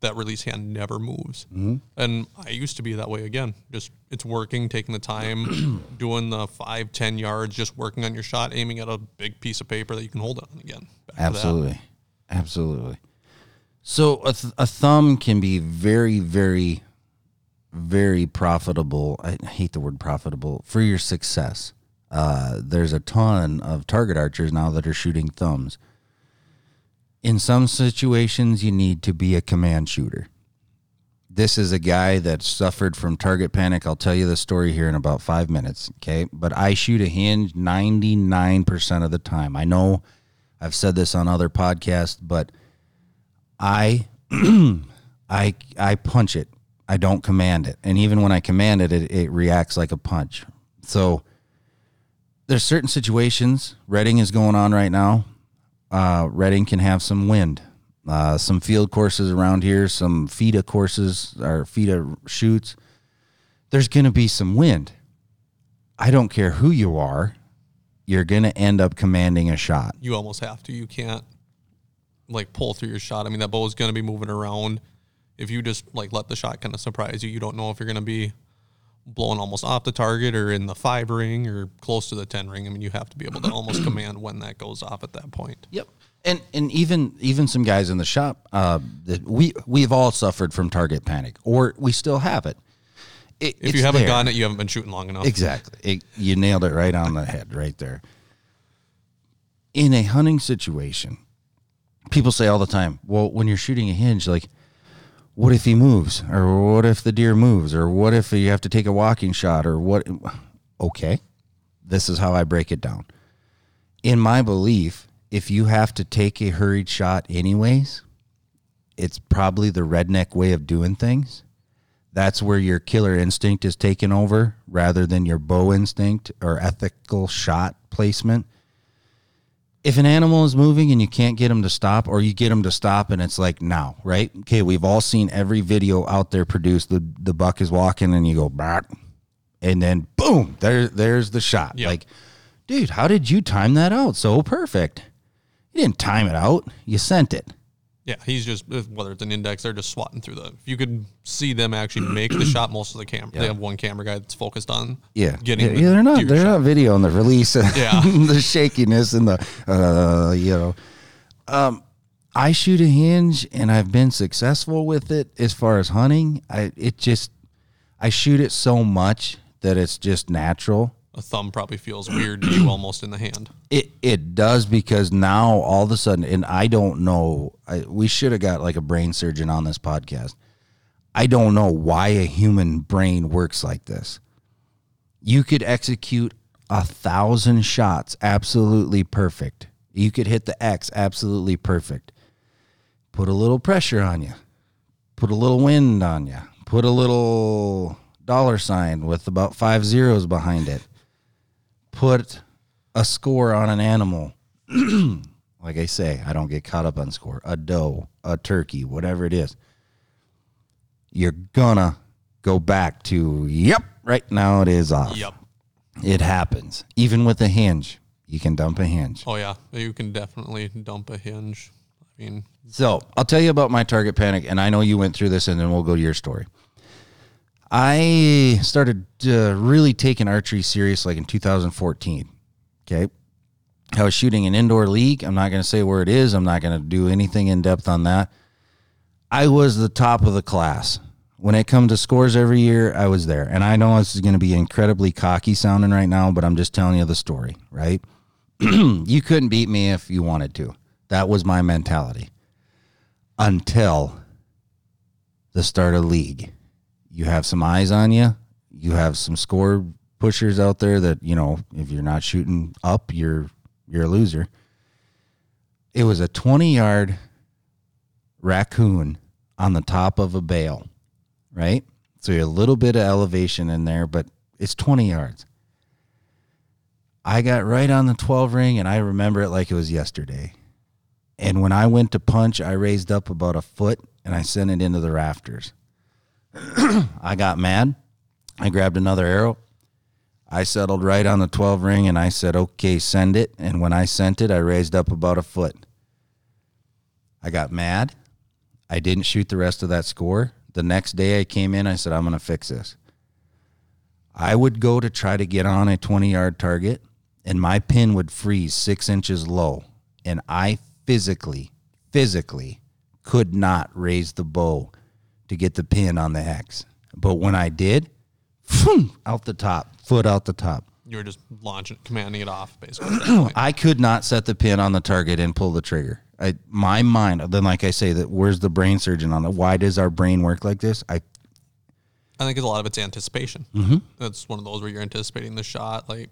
that release hand never moves. Mm-hmm. And I used to be that way again. Just it's working, taking the time, doing the five, ten yards, just working on your shot, aiming at a big piece of paper that you can hold on again. Back Absolutely. Absolutely. So a, th- a thumb can be very, very, very profitable. I hate the word profitable for your success. Uh, there's a ton of target archers now that are shooting thumbs. In some situations, you need to be a command shooter. This is a guy that suffered from target panic. I'll tell you the story here in about five minutes, okay? But I shoot a hinge ninety-nine percent of the time. I know I've said this on other podcasts, but I I, I punch it. I don't command it. And even when I command it, it, it reacts like a punch. So there's certain situations. Redding is going on right now. Uh, Redding can have some wind, uh, some field courses around here, some FIDA courses or FIDA shoots. There's going to be some wind. I don't care who you are. You're going to end up commanding a shot. You almost have to. You can't like pull through your shot. I mean, that bow is going to be moving around. If you just like let the shot kind of surprise you, you don't know if you're going to be blowing almost off the target or in the five ring or close to the ten ring. I mean, you have to be able to almost command when that goes off at that point. Yep. And and even even some guys in the shop, uh, that we, we've all suffered from target panic, or we still have it. it if you haven't there. gotten it, you haven't been shooting long enough. Exactly. It, you nailed it right on the head right there. In a hunting situation, people say all the time, well, when you're shooting a hinge, like, what if he moves, or what if the deer moves, or what if you have to take a walking shot, or what? Okay, this is how I break it down. In my belief, if you have to take a hurried shot anyways, it's probably the redneck way of doing things. That's where your killer instinct is taken over rather than your bow instinct or ethical shot placement. If an animal is moving and you can't get them to stop, or you get them to stop and it's like now, right? Okay, we've all seen every video out there produced. The the buck is walking and you go, bah, and then boom, there, there's the shot. Yep. Like, dude, how did you time that out so perfect? You didn't time it out. You sent it. Yeah, he's just, whether it's an index, they're just swatting through the, you could see them actually make the shot most of the camera. Yeah. They have one camera guy that's focused on yeah. getting yeah, the yeah, they're not, they're shot. Not videoing the release and yeah. the shakiness and the, uh, you know. Um, I shoot a hinge and I've been successful with it as far as hunting. I It just, I shoot it so much that it's just natural. A thumb probably feels weird to you almost in the hand. It it does, because now all of a sudden, and I don't know, I, we should have got like a brain surgeon on this podcast. I don't know why a human brain works like this. You could execute a thousand shots absolutely perfect. You could hit the X absolutely perfect. Put a little pressure on you. Put a little wind on you. Put a little dollar sign with about five zeros behind it. Put a score on an animal. Like I say, I don't get caught up on score. A doe, a turkey, whatever it is. You're gonna go back to, yep, right now it is off. Yep. It happens. Even with a hinge, you can dump a hinge. Oh, yeah. You can definitely dump a hinge. I mean, so I'll tell you about my target panic, and I know you went through this, and then we'll go to your story. I started uh, really taking archery serious like in two thousand fourteen, okay? I was shooting an indoor league. I'm not going to say where it is. I'm not going to do anything in depth on that. I was the top of the class. When it comes to scores every year, I was there. And I know this is going to be incredibly cocky sounding right now, but I'm just telling you the story, right? You couldn't beat me if you wanted to. That was my mentality until the start of league. You have some eyes on you. You have some score pushers out there that, you know, if you're not shooting up, you're you're a loser. It was a twenty-yard raccoon on the top of a bale, right? So you're a little bit of elevation in there, but it's twenty yards. I got right on the twelve ring, and I remember it like it was yesterday. And when I went to punch, I raised up about a foot, and I sent it into the rafters. I got mad. I grabbed another arrow. I settled right on the twelve ring, and I said, okay, send it. And when I sent it, I raised up about a foot. I got mad. I didn't shoot the rest of that score. The next day I came in, I said, I'm going to fix this. I would go to try to get on a twenty-yard target, and my pin would freeze six inches low, and I physically, physically could not raise the bow to get the pin on the hex. But when I did, out the top, foot out the top. You were just launching, commanding it off, basically. I could not set the pin on the target and pull the trigger. I, my mind, then like I say, that where's the brain surgeon on it? Why does our brain work like this? I I think a lot of it's anticipation. Mm-hmm. That's one of those where you're anticipating the shot. like,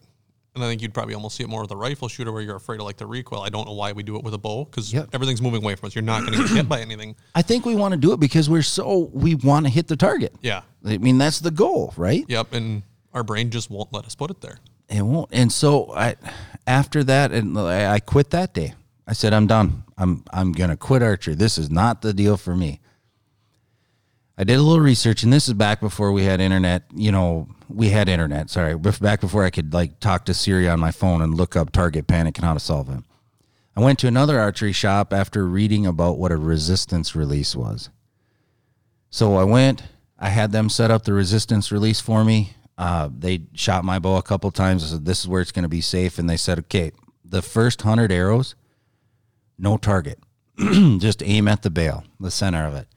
And I think you'd probably almost see it more with a rifle shooter where you're afraid of like the recoil. I don't know why we do it with a bow because yep. everything's moving away from us. You're not going to get hit by anything. I think we want to do it because we're so, we want to hit the target. Yeah. I mean, that's the goal, right? Yep. And our brain just won't let us put it there. It won't. And so I, after that, and I quit that day. I said, I'm done. I'm I'm going to quit archery. This is not the deal for me. I did a little research, and this is back before we had internet. You know, we had internet, sorry. Back before I could, like, talk to Siri on my phone and look up target panic and how to solve it. I went to another archery shop after reading about what a resistance release was. So I went. I had them set up the resistance release for me. Uh, they shot my bow a couple times. I said, this is where it's going to be safe. And they said, okay, the first one hundred arrows, no target. Just aim at the bale, the center of it.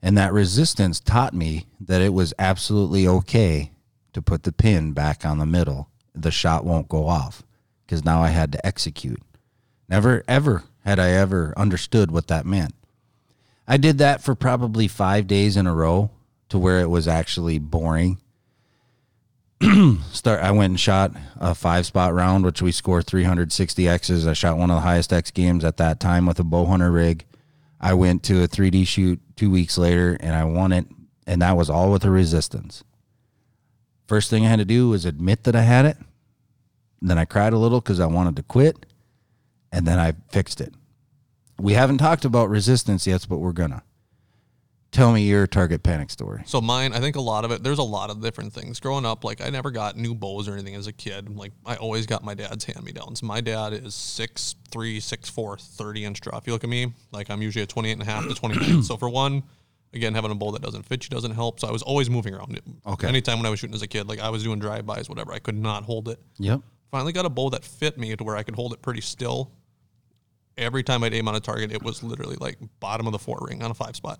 And that resistance taught me that it was absolutely okay to put the pin back on the middle. The shot won't go off because now I had to execute. Never, ever had I ever understood what that meant. I did that for probably five days in a row to where it was actually boring. Start. I went and shot a five-spot round, which we scored three hundred sixty X's. I shot one of the highest X games at that time with a bow hunter rig. I went to a three D shoot two weeks later, and I won it, and that was all with a resistance. First thing I had to do was admit that I had it. Then I cried a little because I wanted to quit, and then I fixed it. We haven't talked about resistance yet, but we're going to. Tell me your target panic story. So mine, I think a lot of it, there's a lot of different things. Growing up, like, I never got new bows or anything as a kid. Like, I always got my dad's hand-me-downs. My dad is six three, six four, thirty-inch draw. If you look at me, like, I'm usually a twenty-eight and a half to twenty-nine. So, for one, again, having a bow that doesn't fit you doesn't help. So, I was always moving around. Okay. Anytime when I was shooting as a kid, like, I was doing drive-bys, whatever. I could not hold it. Yep. Finally got a bow that fit me to where I could hold it pretty still. Every time I'd aim on a target, it was literally, like, bottom of the four ring on a five-spot.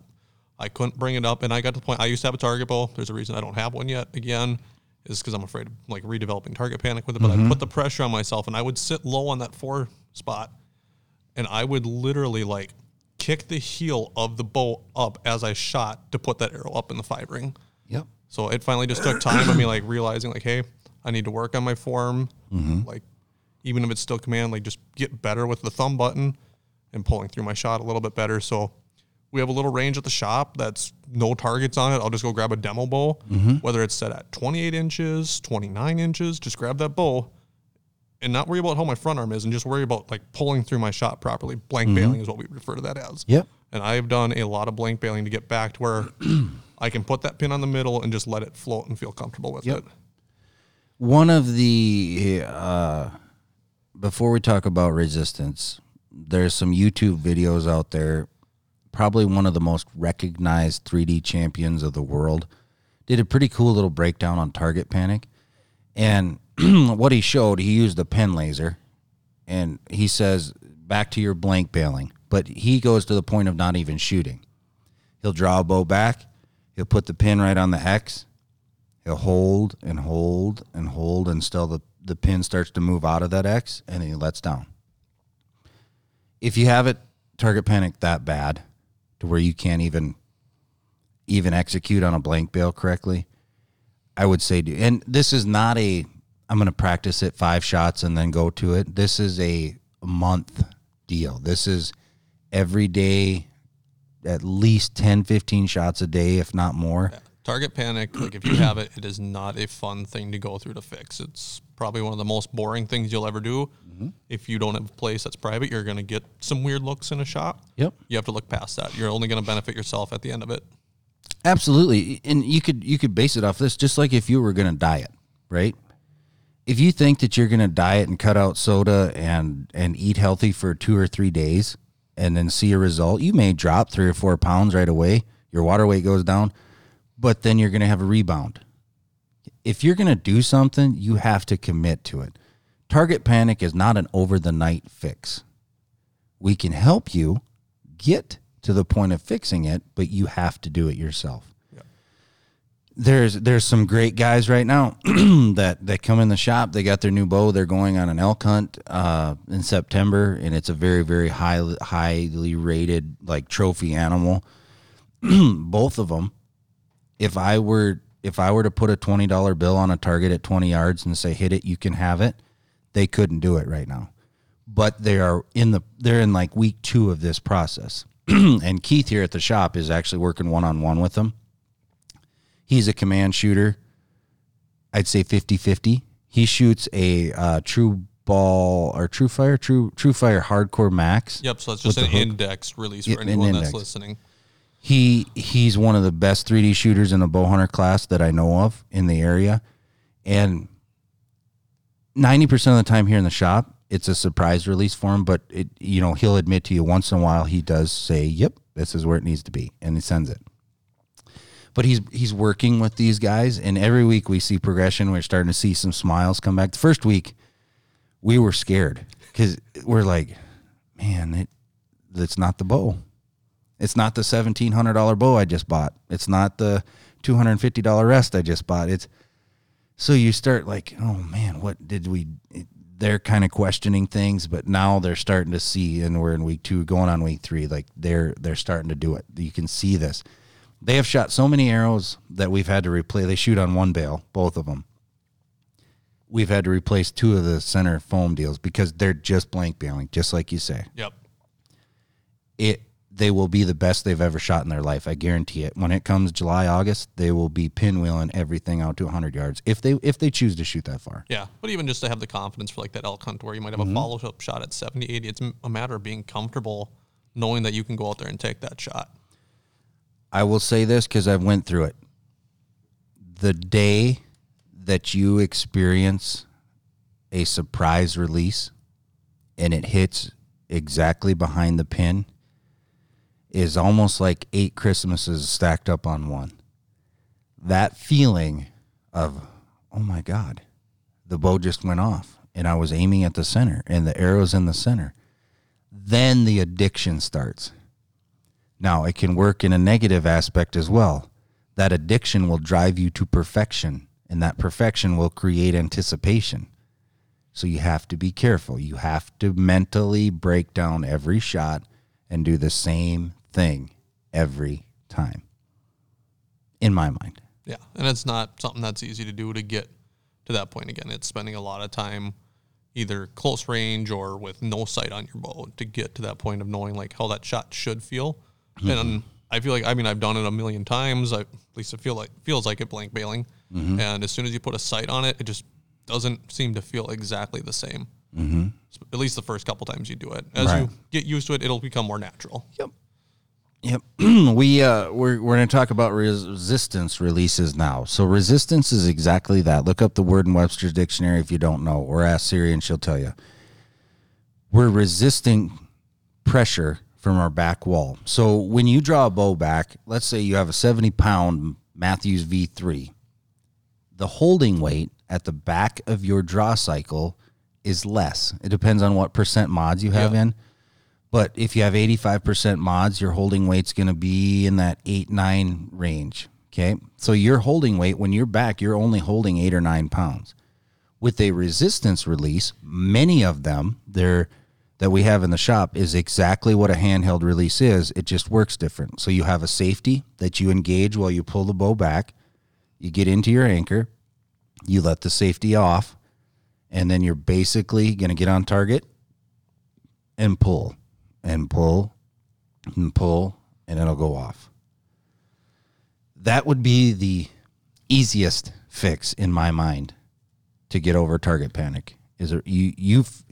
I couldn't bring it up, and I got to the point, I used to have a target bow. There's a reason I don't have one yet, again, is because I'm afraid of, like, redeveloping target panic with it, but mm-hmm. I put the pressure on myself, and I would sit low on that four spot, and I would literally, like, kick the heel of the bow up as I shot to put that arrow up in the five ring. Yep. So it finally just took time of me, like, realizing, like, hey, I need to work on my form, mm-hmm. like, even if it's still command, like, just get better with the thumb button and pulling through my shot a little bit better, so... We have a little range at the shop that's no targets on it. I'll just go grab a demo bow, mm-hmm. whether it's set at twenty-eight inches, twenty-nine inches, just grab that bow and not worry about how my front arm is and just worry about like pulling through my shot properly. Blank mm-hmm. bailing is what we refer to that as. Yep. And I've done a lot of blank bailing to get back to where I can put that pin on the middle and just let it float and feel comfortable with yep. it. One of the, uh, before we talk about resistance, there's some YouTube videos out there. Probably one of the most recognized three D champions of the world, did a pretty cool little breakdown on target panic. And what he showed, he used a pen laser, and he says, back to your blank bailing. But he goes to the point of not even shooting. He'll draw a bow back. He'll put the pin right on the X. He'll hold and hold and hold until the, the pin starts to move out of that X, and then he lets down. If you have it, target panic that bad, to where you can't even even execute on a blank bail correctly, I would say do. And this is not a, I'm going to practice it five shots and then go to it. This is a month deal. This is every day, at least ten, fifteen shots a day, if not more. Yeah. Target panic, like if you have it, it is not a fun thing to go through to fix. It's probably one of the most boring things you'll ever do. Mm-hmm. If you don't have a place that's private, you're going to get some weird looks in a shot. Yep. You have to look past that. You're only going to benefit yourself at the end of it. Absolutely. And you could you could base it off this, just like if you were going to diet, right? if you think that you're going to diet and cut out soda and, and eat healthy for two or three days and then see a result, you may drop three or four pounds right away. Your water weight goes down, but then you're going to have a rebound. If you're going to do something, you have to commit to it. Target panic is not an over-the-night fix. We can help you get to the point of fixing it, but you have to do it yourself. Yeah. There's there's some great guys right now that, that come in the shop. They got their new bow. They're going on an elk hunt uh, in September, and it's a very, very high, highly rated like trophy animal. Both of them, if I were if I were to put a twenty dollar bill on a target at twenty yards and say, hit it, you can have it, they couldn't do it right now. But they are in the they're in like week two of this process. And Keith here at the shop is actually working one-on-one with them. He's a command shooter. I'd say fifty-fifty. He shoots a uh, True Ball or True Fire, True True Fire Hardcore Max. Yep, so that's just an index release for anyone that's listening. He he's one of the best three D shooters in the bow hunter class that I know of in the area. And ninety percent of the time here in the shop, it's a surprise release for him, but it, you know, he'll admit to you once in a while he does say, yep, this is where it needs to be, and he sends it. But he's he's working with these guys, and every week we see progression. We're starting to see some smiles come back. The first week, we were scared because we're like, man, it, that's not the bow. It's not the seventeen hundred dollar bow I just bought. It's not the two hundred fifty dollar rest I just bought. It's so you start like, oh, man, what did we it, – they're kind of questioning things, but now they're starting to see, and we're in week two going on week three. Like they're, they're starting to do it. You can see this. They have shot so many arrows that we've had to replace. They shoot on one bale, both of them. We've had to replace two of the center foam deals because they're just blank baling, just like you say. Yep. It, they will be the best they've ever shot in their life. I guarantee it. When it comes July, August, they will be pinwheeling everything out to one hundred yards if they if they choose to shoot that far. Yeah, but even just to have the confidence for like that elk hunt where you might have mm-hmm. a follow-up shot at seventy, eighty, it's a matter of being comfortable knowing that you can go out there and take that shot. I will say this because I went through it. The day that you experience a surprise release and it hits exactly behind the pin is almost like eight Christmases stacked up on one. That feeling of, oh, my God, the bow just went off, and I was aiming at the center, and the arrow's in the center. Then the addiction starts. Now, it can work in a negative aspect as well. That addiction will drive you to perfection, and that perfection will create anticipation. So you have to be careful. You have to mentally break down every shot and do the same thing every time, in my mind. Yeah, and it's not something that's easy to do to get to that point again. It's spending a lot of time either close range or with no sight on your bow to get to that point of knowing like how that shot should feel. Mm-hmm. And I feel like, I mean, I've done it a million times. I, at least it feel like, feels like it blank bailing. Mm-hmm. And as soon as you put a sight on it, it just doesn't seem to feel exactly the same. Mm-hmm. At least the first couple times you do it. As right. you get used to it, it'll become more natural. Yep. Yep. we, uh, we're we're going to talk about res- resistance releases now. So resistance is exactly that. Look up the word in Webster's Dictionary if you don't know, or ask Siri and she'll tell you. We're resisting pressure from our back wall. So when you draw a bow back, let's say you have a seventy-pound Matthews V three. The holding weight at the back of your draw cycle is less. It depends on what percent mods you have yeah. in. But if you have eighty-five percent mods, your holding weight's going to be in that eight, nine range. Okay? So your holding weight, when you're back, you're only holding eight or nine pounds. With a resistance release, many of them there that we have in the shop is exactly what a handheld release is. It just works different. So you have a safety that you engage while you pull the bow back. You get into your anchor. You let the safety off. And then you're basically going to get on target and pull and pull and pull, and it'll go off. That would be the easiest fix in my mind to get over target panic. Is there, you you've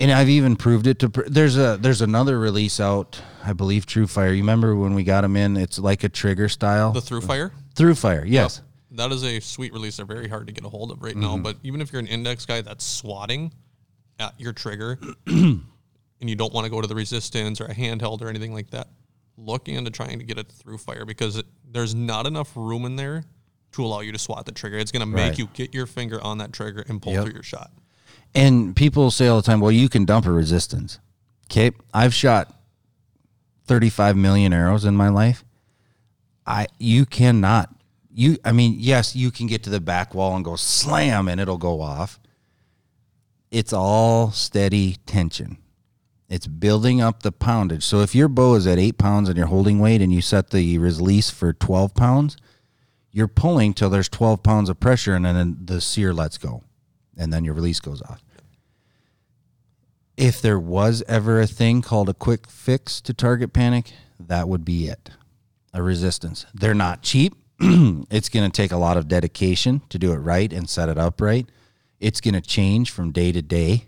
and I've even proved it to. There's a there's another release out, I believe, TRUFire. You remember when we got them in? It's like a trigger style. The TRUFire? TRUFire, yes. Yep. that is a sweet release. They're very hard to get a hold of right mm-hmm. now. But even if you're an index guy that's swatting at your trigger and you don't want to go to the resistance or a handheld or anything like that, look into trying to get it through fire because it, there's not enough room in there to allow you to swat the trigger. It's going to make right. you get your finger on that trigger and pull yep. through your shot. And people say all the time, well, you can dump a resistance. Okay, I've shot thirty-five million arrows in my life. I you cannot. You, I mean, yes, you can get to the back wall and go slam and it'll go off. It's all steady tension. It's building up the poundage. So if your bow is at eight pounds and you're holding weight and you set the release for twelve pounds, you're pulling till there's twelve pounds of pressure and then the sear lets go and then your release goes off. If there was ever a thing called a quick fix to target panic, that would be it. A resistance. They're not cheap. It's going to take a lot of dedication to do it right and set it up right. It's going to change from day to day.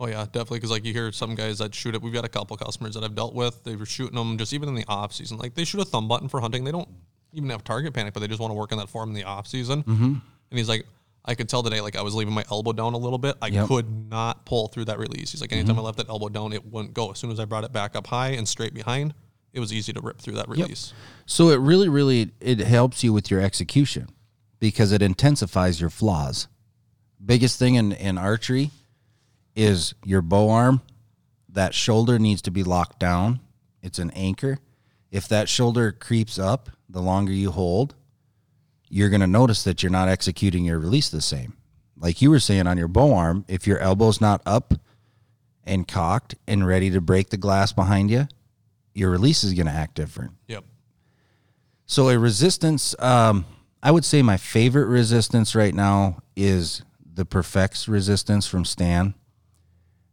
Oh, yeah, definitely, because, like, you hear some guys that shoot it. We've got a couple customers that I've dealt with. They were shooting them just even in the off-season. Like, they shoot a thumb button for hunting. They don't even have target panic, but they just want to work on that form in the off-season. Mm-hmm. And he's like, I could tell today, like, I was leaving my elbow down a little bit. I yep. could not pull through that release. He's like, anytime mm-hmm. I left that elbow down, it wouldn't go. As soon as I brought it back up high and straight behind, it was easy to rip through that release. Yep. So it really, really, it helps you with your execution because it intensifies your flaws. Biggest thing in, in archery is your bow arm. That shoulder needs to be locked down. It's an anchor. If that shoulder creeps up, the longer you hold, you're going to notice that you're not executing your release the same. Like you were saying on your bow arm, if your elbow's not up and cocked and ready to break the glass behind you, your release is going to act different. Yep. So a resistance, um, I would say my favorite resistance right now is the PerfeX resistance from Stan.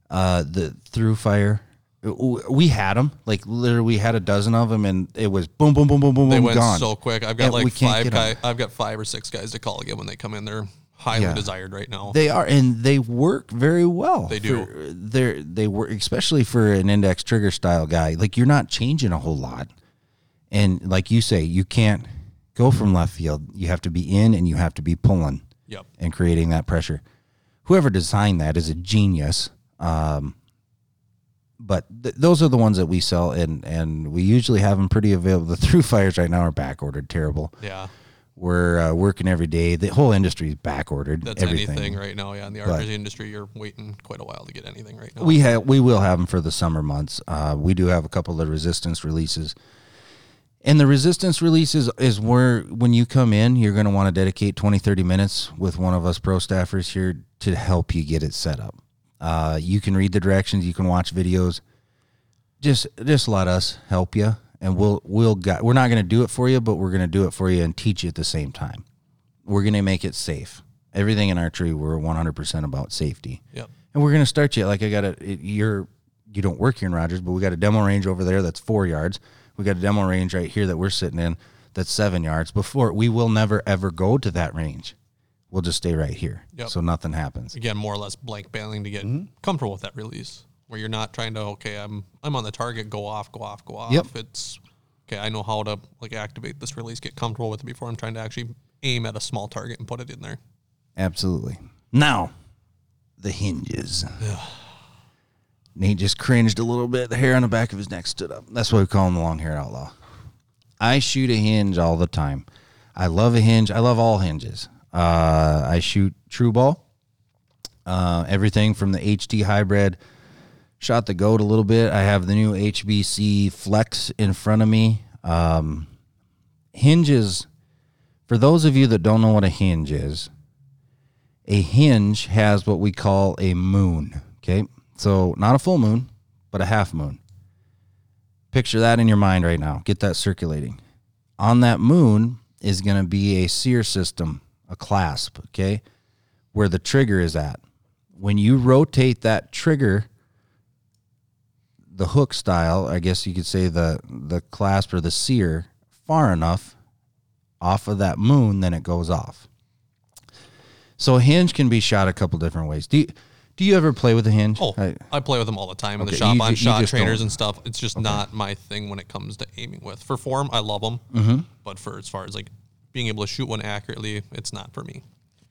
Uh, the Through Fire. We had them. Like, literally, we had a dozen of them, and it was boom, boom, boom, boom, boom, boom, gone. They went so quick. I've got, and like, five guys. I've got five or six guys to call again when they come in. They're highly yeah. desired right now. They are, and they work very well. They do. For, they're, they work, especially for an index trigger style guy. Like, you're not changing a whole lot. And like you say, you can't go from left field. You have to be in, and you have to be pulling yep. and creating that pressure. Whoever designed that is a genius. Um, but th- those are the ones that we sell, and, and we usually have them pretty available. The Through Fires right now are back-ordered, terrible. Yeah. We're uh, working every day. The whole industry is back-ordered. That's everything. Anything right now, yeah. In the archery industry, you're waiting quite a while to get anything right now. We ha- we will have them for the summer months. Uh, we do have a couple of resistance releases. And the resistance releases is where, when you come in, you're going to want to dedicate twenty, thirty minutes with one of us pro staffers here to help you get it set up. Uh, you can read the directions. You can watch videos. Just, just let us help you, and we'll, we'll got. We're not going to do it for you, but we're going to do it for you and teach you at the same time. We're going to make it safe. Everything in archery, we're one hundred percent about safety. Yep. And we're going to start you like I got a. You're, you don't work here in Rogers, but we got a demo range over there that's four yards. We got a demo range right here that we're sitting in that's seven yards. Before we will never ever go to that range. We'll just stay right here, yep. so nothing happens. Again, more or less blank bailing to get mm-hmm. comfortable with that release, where you're not trying to, okay, I'm I'm on the target, go off, go off, go off. Yep. It's, okay, I know how to like activate this release, get comfortable with it before I'm trying to actually aim at a small target and put it in there. Absolutely. Now, the hinges. Nate just cringed a little bit. The hair on the back of his neck stood up. That's why we call him the long-haired outlaw. I shoot a hinge all the time. I love a hinge. I love all hinges. Uh, I shoot True Ball, uh, everything from the H T hybrid, shot the GOAT a little bit. I have the new H B C Flex in front of me. Um, hinges, for those of you that don't know what a hinge is, a hinge has what we call a moon, okay? So not a full moon, but a half moon. Picture that in your mind right now. Get that circulating. On that moon is going to be a sear system. A clasp, okay, where the trigger is at. When you rotate that trigger, the hook style, I guess you could say the, the clasp or the sear, far enough off of that moon, then it goes off. So a hinge can be shot a couple different ways. Do you, do you ever play with a hinge? Oh, I, I play with them all the time in okay, the shop. I'm shot trainers don't. and stuff. It's just okay. not my thing when it comes to aiming with. For form, I love them, mm-hmm. but for as far as like being able to shoot one accurately, it's not for me.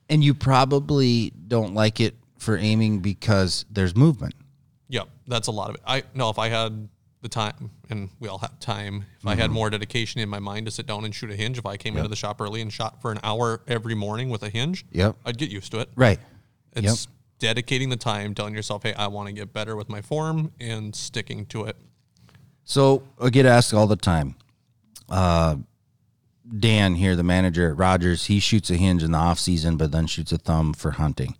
And you probably don't like it for aiming because there's movement. Yep, that's a lot of it. I no, if I had the time, and we all have time, if mm-hmm. I had more dedication in my mind to sit down and shoot a hinge, if I came yep. into the shop early and shot for an hour every morning with a hinge, yep. I'd get used to it. Right. It's yep. dedicating the time, telling yourself, hey, I want to get better with my form and sticking to it. So I get asked all the time. Uh, Dan here, the manager at Rogers, he shoots a hinge in the off season, but then shoots a thumb for hunting.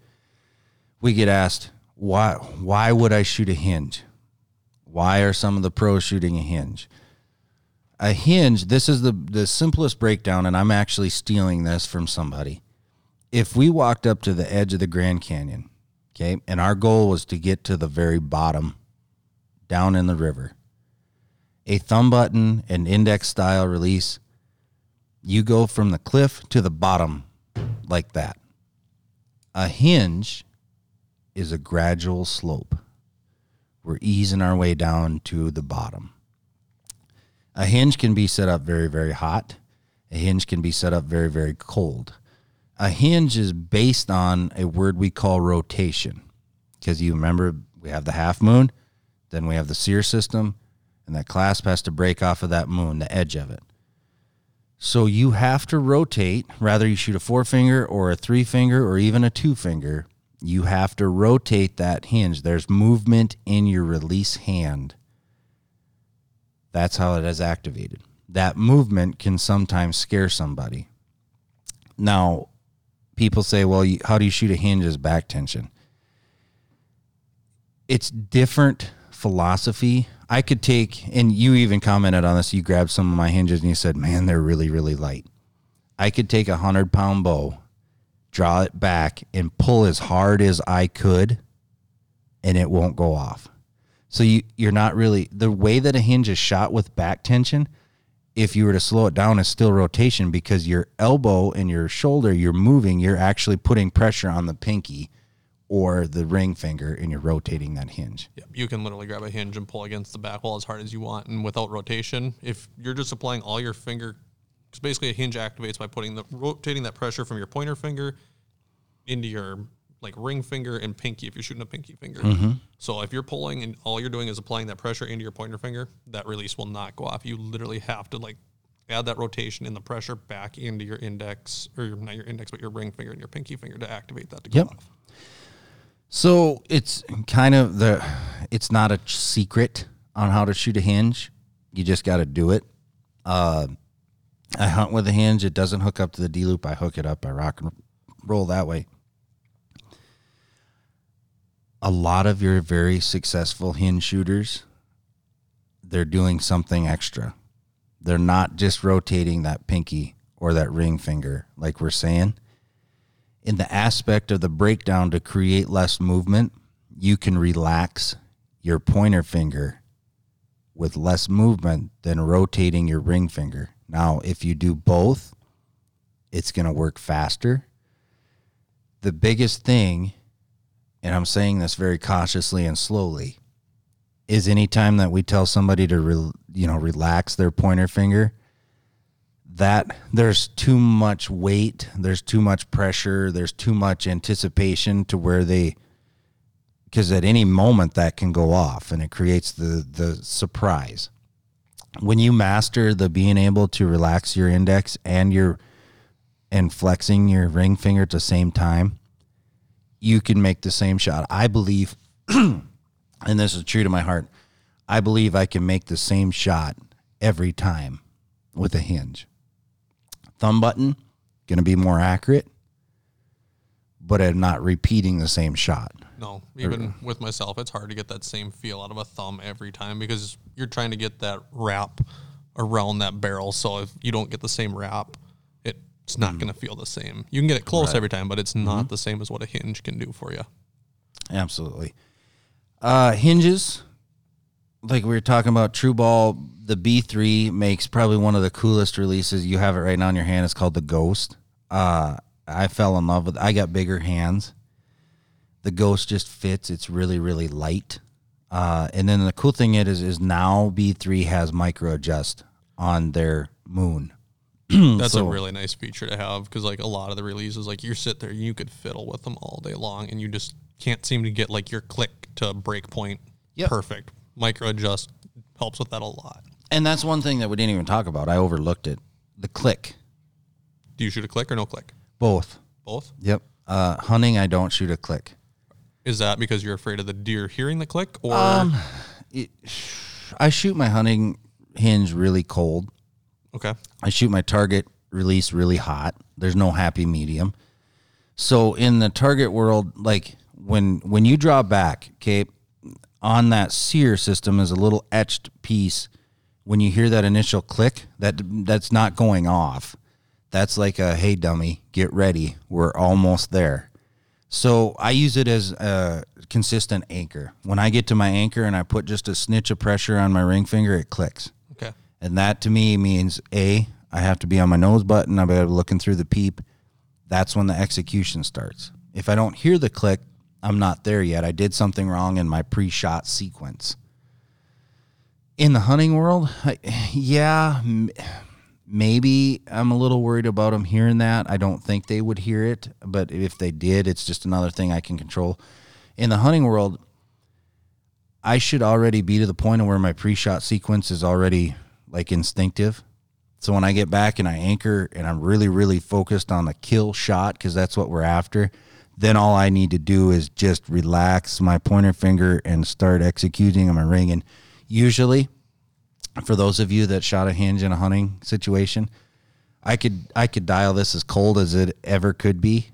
We get asked, why, why would I shoot a hinge? Why are some of the pros shooting a hinge? A hinge, this is the, the simplest breakdown, and I'm actually stealing this from somebody. If we walked up to the edge of the Grand Canyon, okay, and our goal was to get to the very bottom, down in the river, a thumb button and index style release, you go from the cliff to the bottom like that. A hinge is a gradual slope. We're easing our way down to the bottom. A hinge can be set up very, very hot. A hinge can be set up very, very cold. A hinge is based on a word we call rotation, because you remember we have the half moon, then we have the sear system, and that clasp has to break off of that moon, the edge of it. So you have to rotate, rather you shoot a four finger or a three finger or even a two finger, you have to rotate that hinge. There's movement in your release hand. That's how it is activated. That movement can sometimes scare somebody. Now, people say, well, you, how do you shoot a hinge as back tension? It's different philosophy. I could take, and you even commented on this, you grabbed some of my hinges and you said, man, they're really, really light. I could take a one hundred pound bow, draw it back, and pull as hard as I could, and it won't go off. So you, you're not really, the way that a hinge is shot with back tension, if you were to slow it down, it's still rotation because your elbow and your shoulder, you're moving, you're actually putting pressure on the pinky or the ring finger, and you're rotating that hinge. Yep. You can literally grab a hinge and pull against the back wall as hard as you want, and without rotation, if you're just applying all your finger, because basically a hinge activates by putting the rotating that pressure from your pointer finger into your like ring finger and pinky if you're shooting a pinky finger. Mm-hmm. So if you're pulling and all you're doing is applying that pressure into your pointer finger, that release will not go off. You literally have to like add that rotation and the pressure back into your index, or your, not your index, but your ring finger and your pinky finger to activate that to go yep. off. So it's kind of the, it's not a secret on how to shoot a hinge. You just got to do it. Uh, I hunt with a hinge. It doesn't hook up to the D-loop. I hook it up. I rock and roll that way. A lot of your very successful hinge shooters, they're doing something extra. They're not just rotating that pinky or that ring finger, like we're saying. In the aspect of the breakdown to create less movement, you can relax your pointer finger with less movement than rotating your ring finger. Now, if you do both, it's going to work faster. The biggest thing, and I'm saying this very cautiously and slowly, is anytime that we tell somebody to, re, you know, relax their pointer finger, that there's too much weight, there's too much pressure, there's too much anticipation to where they, because at any moment that can go off and it creates the, the surprise. When you master the being able to relax your index and your, and flexing your ring finger at the same time, you can make the same shot. I believe, and this is true to my heart, I believe I can make the same shot every time with a hinge. Thumb button, going to be more accurate, but I'm not repeating the same shot. No, even or, with myself, it's hard to get that same feel out of a thumb every time because you're trying to get that wrap around that barrel. So if you don't get the same wrap, it's not mm-hmm. going to feel the same. You can get it close right. every time, but it's not mm-hmm. the same as what a hinge can do for you. Absolutely. Uh, hinges, like we were talking about, True Ball, the B three makes probably one of the coolest releases. You have it right now in your hand. It's called the Ghost. Uh, I fell in love with it. I got bigger hands. The Ghost just fits. It's really, really light. Uh, and then the cool thing it is is now B three has micro adjust on their moon. That's so, a really nice feature to have, because like a lot of the releases, like you sit there, you could fiddle with them all day long, and you just can't seem to get like your click to break point yep. perfect. Micro adjust helps with that a lot. And that's one thing that we didn't even talk about. I overlooked it. The click. Do you shoot a click or no click? Both. Both? Yep. Uh, hunting, I don't shoot a click. Is that because you're afraid of the deer hearing the click? Or um, it, I shoot my hunting hinge really cold. Okay. I shoot my target release really hot. There's no happy medium. So in the target world, like when when you draw back, okay, on that sear system is a little etched piece. When you hear that initial click, that that's not going off. That's like a, hey, dummy, get ready. We're almost there. So I use it as a consistent anchor. When I get to my anchor and I put just a snitch of pressure on my ring finger, it clicks. Okay. And that to me means, A, I have to be on my nose button. I'll be looking through the peep. That's when the execution starts. If I don't hear the click, I'm not there yet. I did something wrong in my pre-shot sequence. In the hunting world, I, yeah, m- maybe I'm a little worried about them hearing that. I don't think they would hear it, but if they did, it's just another thing I can control. In the hunting world, I should already be to the point where my pre-shot sequence is already like instinctive. So when I get back and I anchor and I'm really, really focused on the kill shot, because that's what we're after, then all I need to do is just relax my pointer finger and start executing on my ring. And usually, for those of you that shot a hinge in a hunting situation, I could I could dial this as cold as it ever could be.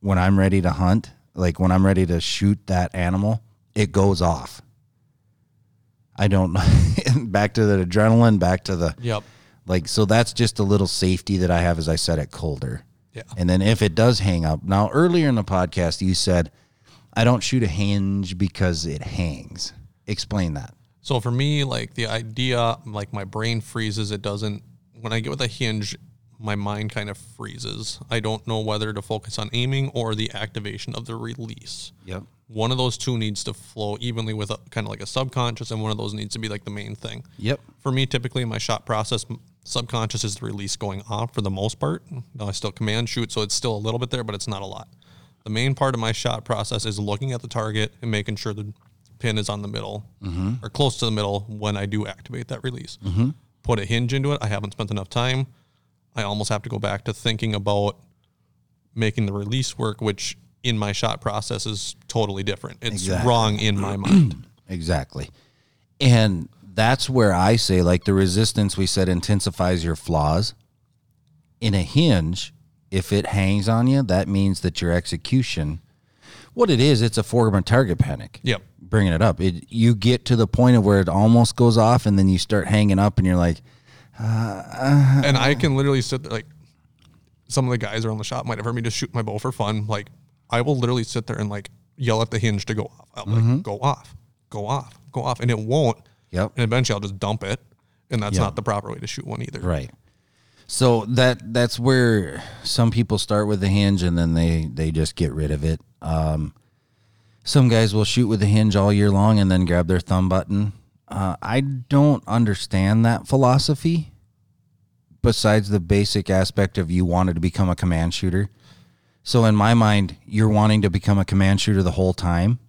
When I'm ready to hunt, like when I'm ready to shoot that animal, it goes off. I don't know. Back to the adrenaline, back to the yep. Like, so that's just a little safety that I have as I set it colder. Yeah. And then if it does hang up, now earlier in the podcast you said I don't shoot a hinge because it hangs. Explain that. So for me, like the idea, like my brain freezes. It doesn't, when I get with a hinge, my mind kind of freezes. I don't know whether to focus on aiming or the activation of the release. Yep. One of those two needs to flow evenly with a, kind of like a subconscious, and one of those needs to be like the main thing. Yep. For me, typically in my shot process, subconscious is the release going off for the most part. Now I still command shoot, so it's still a little bit there, but it's not a lot. The main part of my shot process is looking at the target and making sure the pin is on the middle mm-hmm. or close to the middle when I do activate that release. Mm-hmm. Put a hinge into it. I haven't spent enough time. I almost have to go back to thinking about making the release work, which in my shot process is totally different. It's exactly. wrong in my mind. Exactly. And that's where I say, like the resistance we said intensifies your flaws. In a hinge, if it hangs on you, that means that your execution, what it is, it's a form of target panic. Yep. Bringing it up. It, you get to the point of where it almost goes off, and then you start hanging up and you're like, uh, uh, and I can literally sit there, like some of the guys around the shop might have heard me just shoot my bow for fun. Like I will literally sit there and like yell at the hinge to go off. I'll mm-hmm. like, go off, go off, go off. And it won't. Yep. And eventually I'll just dump it. And that's yep. not the proper way to shoot one either. Right. So that, that's where some people start with the hinge and then they, they just get rid of it. Um, Some guys will shoot with the hinge all year long and then grab their thumb button. Uh, I don't understand that philosophy, besides the basic aspect of you wanted to become a command shooter. So in my mind, you're wanting to become a command shooter the whole time.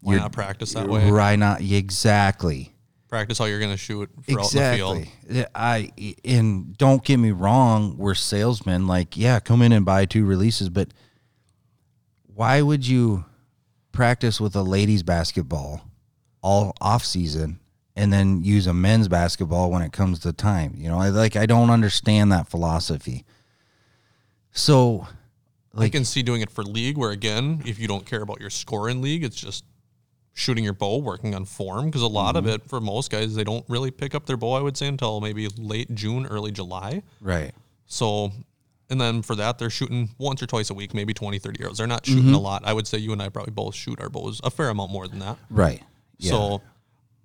Why you're, not practice that way? Right, not exactly. Practice how you're going to shoot for exactly. out in the field. I, and don't get me wrong, we're salesmen. Like, yeah, come in and buy two releases, but why would you practice with a ladies basketball all off season and then use a men's basketball when it comes to time? You know, I like, I don't understand that philosophy. So like, I can see doing it for league where, again, if you don't care about your score in league, it's just shooting your bow, working on form. Cause a lot mm-hmm. of it for most guys, they don't really pick up their bow, I would say, until maybe late June, early July. Right. So and then for that, they're shooting once or twice a week, maybe twenty, thirty arrows. They're not shooting mm-hmm. a lot. I would say you and I probably both shoot our bows a fair amount more than that. Right. Yeah. So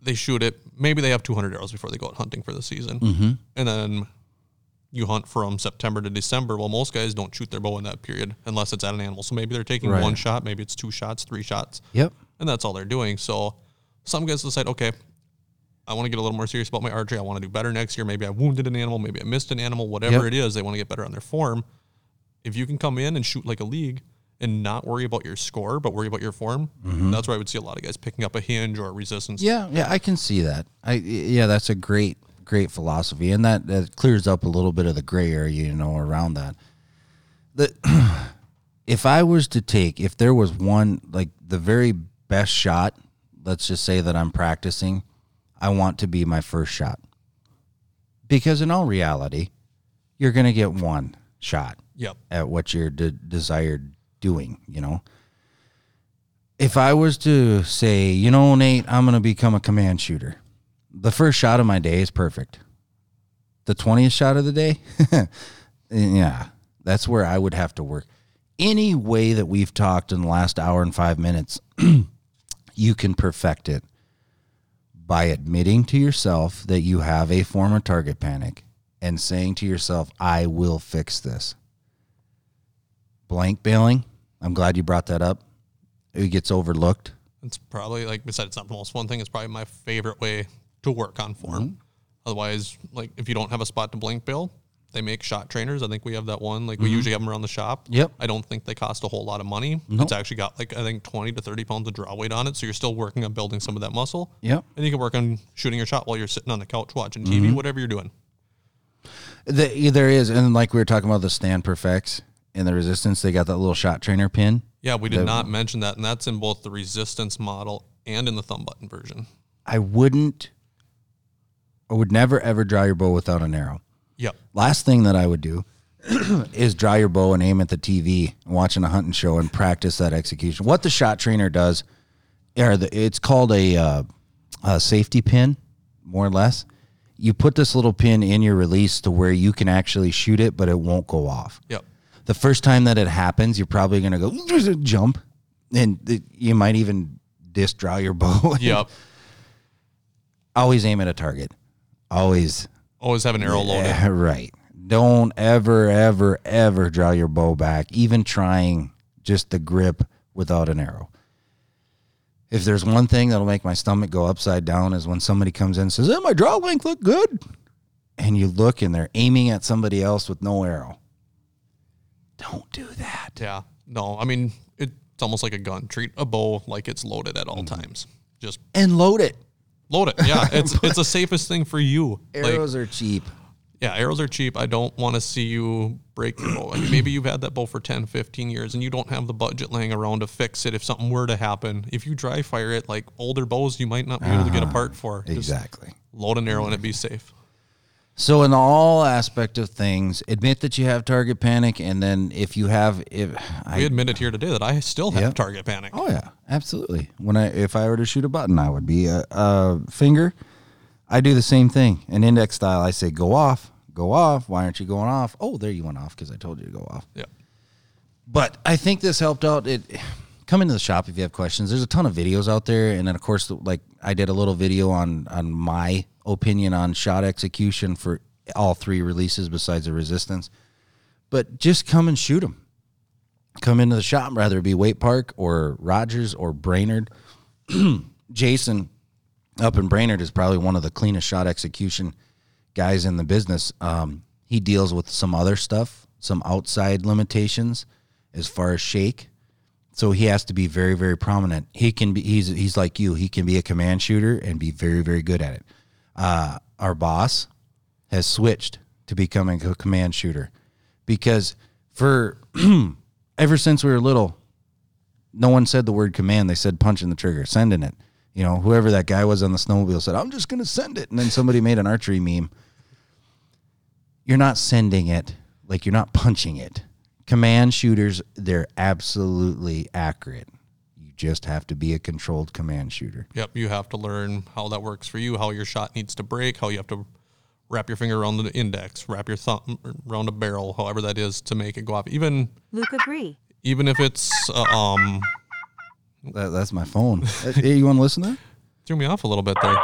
they shoot it. Maybe they have two hundred arrows before they go out hunting for the season. Mm-hmm. And then you hunt from September to December. Well, most guys don't shoot their bow in that period unless it's at an animal. So maybe they're taking right. one shot. Maybe it's two shots, three shots. Yep. And that's all they're doing. So some guys decide, okay, I want to get a little more serious about my archery. I want to do better next year. Maybe I wounded an animal. Maybe I missed an animal. Whatever yep. it is, they want to get better on their form. If you can come in and shoot like a league and not worry about your score, but worry about your form, mm-hmm. that's where I would see a lot of guys picking up a hinge or a resistance. Yeah, yeah, I can see that. I Yeah, that's a great, great philosophy. And that, that clears up a little bit of the gray area, you know, around that. The, if I was to take, if there was one, like the very best shot, let's just say that I'm practicing, I want to be my first shot. Because in all reality, you're going to get one shot yep. at what you're de- desired doing, you know. If I was to say, you know, Nate, I'm going to become a command shooter. The first shot of my day is perfect. The twentieth shot of the day, yeah, that's where I would have to work. Any way that we've talked in the last hour and five minutes, you can perfect it by admitting to yourself that you have a form of target panic and saying to yourself, I will fix this. Blank bailing, I'm glad you brought that up. It gets overlooked. It's probably, like we said, it's not the most fun thing. It's probably my favorite way to work on form. Mm-hmm. Otherwise, like if you don't have a spot to blank bail, they make shot trainers. I think we have that one. Like mm-hmm. we usually have them around the shop. Yep. I don't think they cost a whole lot of money. Nope. It's actually got like, I think twenty to thirty pounds of draw weight on it. So you're still working on building some of that muscle. Yep. And you can work on shooting your shot while you're sitting on the couch watching T V, mm-hmm. whatever you're doing. The, there is. And like we were talking about the Stan PerfeX and the resistance, they got that little shot trainer pin. Yeah. We did that, not mention that. And that's in both the resistance model and in the thumb button version. I wouldn't, I would never ever draw your bow without an arrow. Yep. Last thing that I would do is draw your bow and aim at the T V, watching a hunting show, and practice that execution. What the shot trainer does, or the, it's called a, uh, a safety pin, more or less. You put this little pin in your release to where you can actually shoot it, but it won't go off. Yep. The first time that it happens, you're probably going to go jump, and it, you might even disdraw your bow. Yep. Always aim at a target. Always. Always have an arrow loaded. Yeah, right. Don't ever, ever, ever draw your bow back, even trying just the grip without an arrow. If there's one thing that'll make my stomach go upside down is when somebody comes in and says, hey, my draw length look good. And you look and they're aiming at somebody else with no arrow. Don't do that. Yeah. No, I mean, it's almost like a gun. Treat a bow like it's loaded at all mm-hmm. times. Just And load it. Load it. Yeah. It's it's the safest thing for you. Arrows like, are cheap. Yeah. Arrows are cheap. I don't want to see you break your bow. I mean, maybe you've had that bow for ten, fifteen years and you don't have the budget laying around to fix it. If something were to happen, if you dry fire it, like older bows, you might not be uh-huh. able to get a part for. Just exactly. Load an arrow and it be safe. So in all aspect of things, admit that you have target panic. And then if you have, if I, we admitted here today that I still have yep. target panic. Oh yeah, absolutely. When I, if I were to shoot a button, I would be a, a finger. I do the same thing. An index style. I say, go off, go off. Why aren't you going off? Oh, there you went off. Cause I told you to go off. Yeah. But I think this helped out. It come into the shop. If you have questions, there's a ton of videos out there. And then of course, like I did a little video on, on my opinion on shot execution for all three releases besides the resistance, but just come and shoot them. Come into the shop, rather it be Waite Park or Rogers or Brainerd. Jason up in Brainerd is probably one of the cleanest shot execution guys in the business. Um, he deals with some other stuff, some outside limitations as far as shake. So he has to be very, very prominent. He can be, he's, he's like you, he can be a command shooter and be very, very good at it. Uh, our boss has switched to becoming a command shooter because for ever since we were little, no one said the word command. They said punching the trigger, sending it. You know, whoever that guy was on the snowmobile said, I'm just going to send it. And then somebody made an archery meme. You're not sending it. Like you're not punching it. Command shooters, they're absolutely accurate. Just have to be a controlled command shooter. Yep, you have to learn how that works for you, how your shot needs to break, how you have to wrap your finger around the index, wrap your thumb around a barrel, however that is to make it go off. Even Luke agree. Even if it's uh, um, that, that's my phone. Hey, you want to listen to that? Threw me off a little bit there.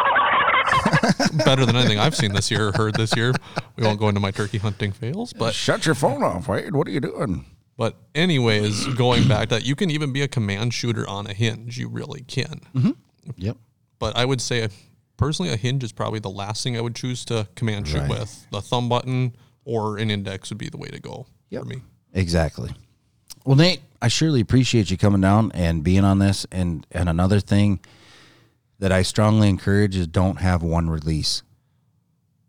Better than anything I've seen this year, or heard this year. We won't go into my turkey hunting fails, but shut your phone off, Wade. What are you doing? But anyways, going back to that, you can even be a command shooter on a hinge. You really can. Mm-hmm. Yep. But I would say personally, a hinge is probably the last thing I would choose to command shoot right. with. The thumb button or an index would be the way to go yep. for me. Exactly. Well, Nate, I surely appreciate you coming down and being on this. And, and another thing that I strongly encourage is don't have one release.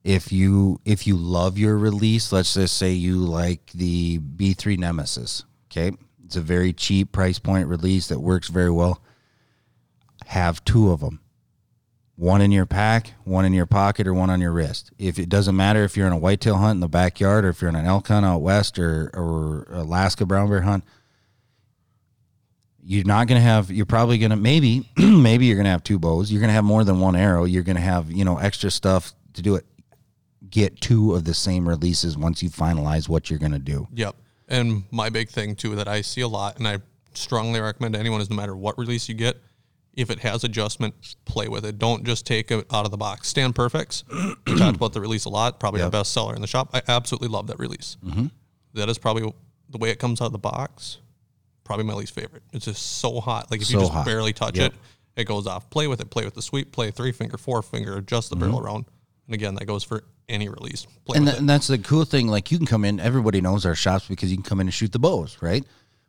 If you if you love your release, let's just say you like the B three Nemesis, okay? It's a very cheap price point release that works very well. Have two of them. One in your pack, one in your pocket, or one on your wrist. If it doesn't matter if you're in a whitetail hunt in the backyard or if you're in an elk hunt out west or, or Alaska brown bear hunt, you're not going to have, you're probably going to, maybe, maybe you're going to have two bows. You're going to have more than one arrow. You're going to have, you know, extra stuff to do it. Get two of the same releases once you finalize what you're going to do. Yep. And my big thing too that I see a lot and I strongly recommend to anyone is no matter what release you get, if it has adjustment, play with it. Don't just take it out of the box. Stan PerfeX, we talked about the release a lot, probably yep. the best seller in the shop. I absolutely love that release. Mm-hmm. That is probably the way it comes out of the box. Probably my least favorite. It's just so hot. Like if so you just hot. barely touch yep. it, it goes off. Play with it. Play with the sweep. Play three finger, four finger, adjust the mm-hmm. barrel around. And again, that goes for any release. Play and, th- and that's the cool thing. Like you can come in, everybody knows our shops because you can come in and shoot the bows, right?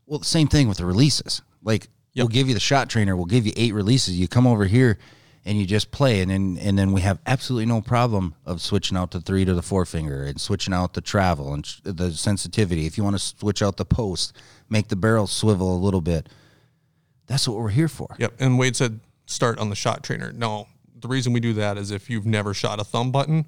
Well, same thing with the releases. Like yep. we'll give you the shot trainer. We'll give you eight releases. You come over here and you just play. And then, and then we have absolutely no problem of switching out the three to the four finger and switching out the travel and sh- the sensitivity. If you want to switch out the post, make the barrel swivel a little bit. That's what we're here for. Yep. And Wade said, start on the shot trainer. No, the reason we do that is if you've never shot a thumb button,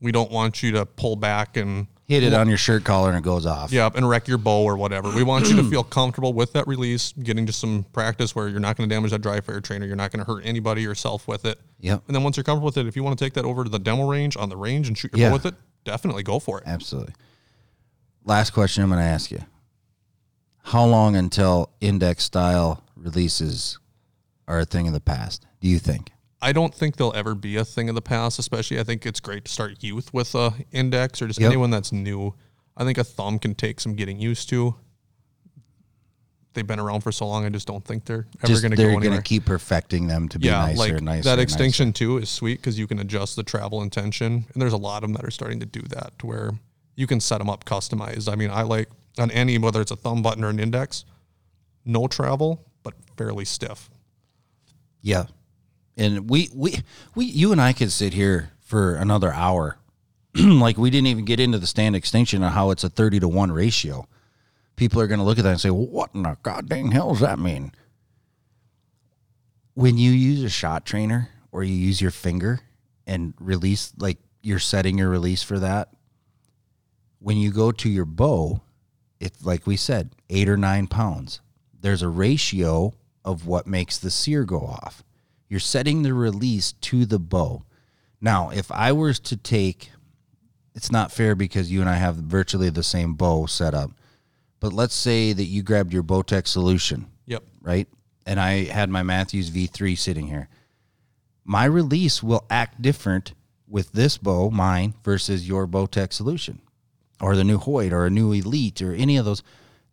we don't want you to pull back and hit it on your shirt collar and it goes off. Yep, and wreck your bow or whatever. We want you to feel comfortable with that release, getting just some practice where you're not going to damage that dry fire trainer. You're not going to hurt anybody yourself with it. Yep. And then once you're comfortable with it, if you want to take that over to the demo range on the range and shoot your yeah. bow with it, definitely go for it. Absolutely. Last question I'm going to ask you. How long until index style releases are a thing of the past, do you think? I don't think they'll ever be a thing of the past, especially I think it's great to start youth with a index or just yep. anyone that's new. I think a thumb can take some getting used to. They've been around for so long, I just don't think they're ever going to go anywhere. They're going to keep perfecting them to be yeah, nicer like and nicer. That Extinction nicer. too is sweet because you can adjust the travel and tension, and there's a lot of them that are starting to do that to where you can set them up customized. I mean, I like on any, whether it's a thumb button or an index, no travel, but fairly stiff. Yeah. And we, we, we, you and I could sit here for another hour. Like we didn't even get into the stand Extinction and how it's a thirty to one ratio. People are going to look at that and say, well, what in the goddamn hell does that mean? When you use a shot trainer or you use your finger and release, like you're setting your release for that. When you go to your bow, it's like we said, eight or nine pounds. There's a ratio of what makes the sear go off. You're setting the release to the bow. Now, if I were to take, it's not fair because you and I have virtually the same bow set up, but let's say that you grabbed your Bowtech solution. Yep. Right? And I had my Matthews V three sitting here. My release will act different with this bow, mine, versus your Bowtech solution or the new Hoyt or a new Elite or any of those.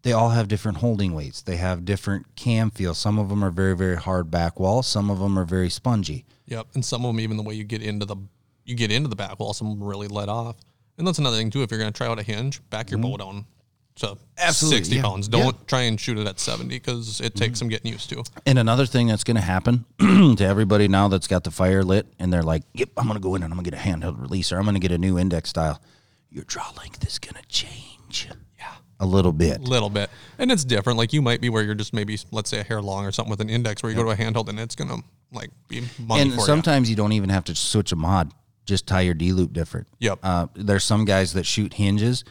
They all have different holding weights. They have different cam feel. Some of them are very, very hard back wall. Some of them are very spongy. Yep, and some of them, even the way you get into the you get into the back wall, some of them really let off. And that's another thing, too. If you're going to try out a hinge, back your mm-hmm. bow down to Absolutely, sixty yeah. pounds. Don't yeah. try and shoot it at seventy because it takes mm-hmm. some getting used to. And another thing that's going to happen to everybody now that's got the fire lit, and they're like, yep, I'm going to go in and I'm going to get a handheld release, or I'm going to get a new index style. Your draw length is going to change. Yeah. A little bit. A little bit. And it's different. Like you might be where you're just maybe, let's say, a hair long or something with an index where you yep. go to a handheld and it's going to like be money and for you. And sometimes you don't even have to switch a mod. Just tie your D-loop different. Yep. Uh, there's some guys that shoot hinges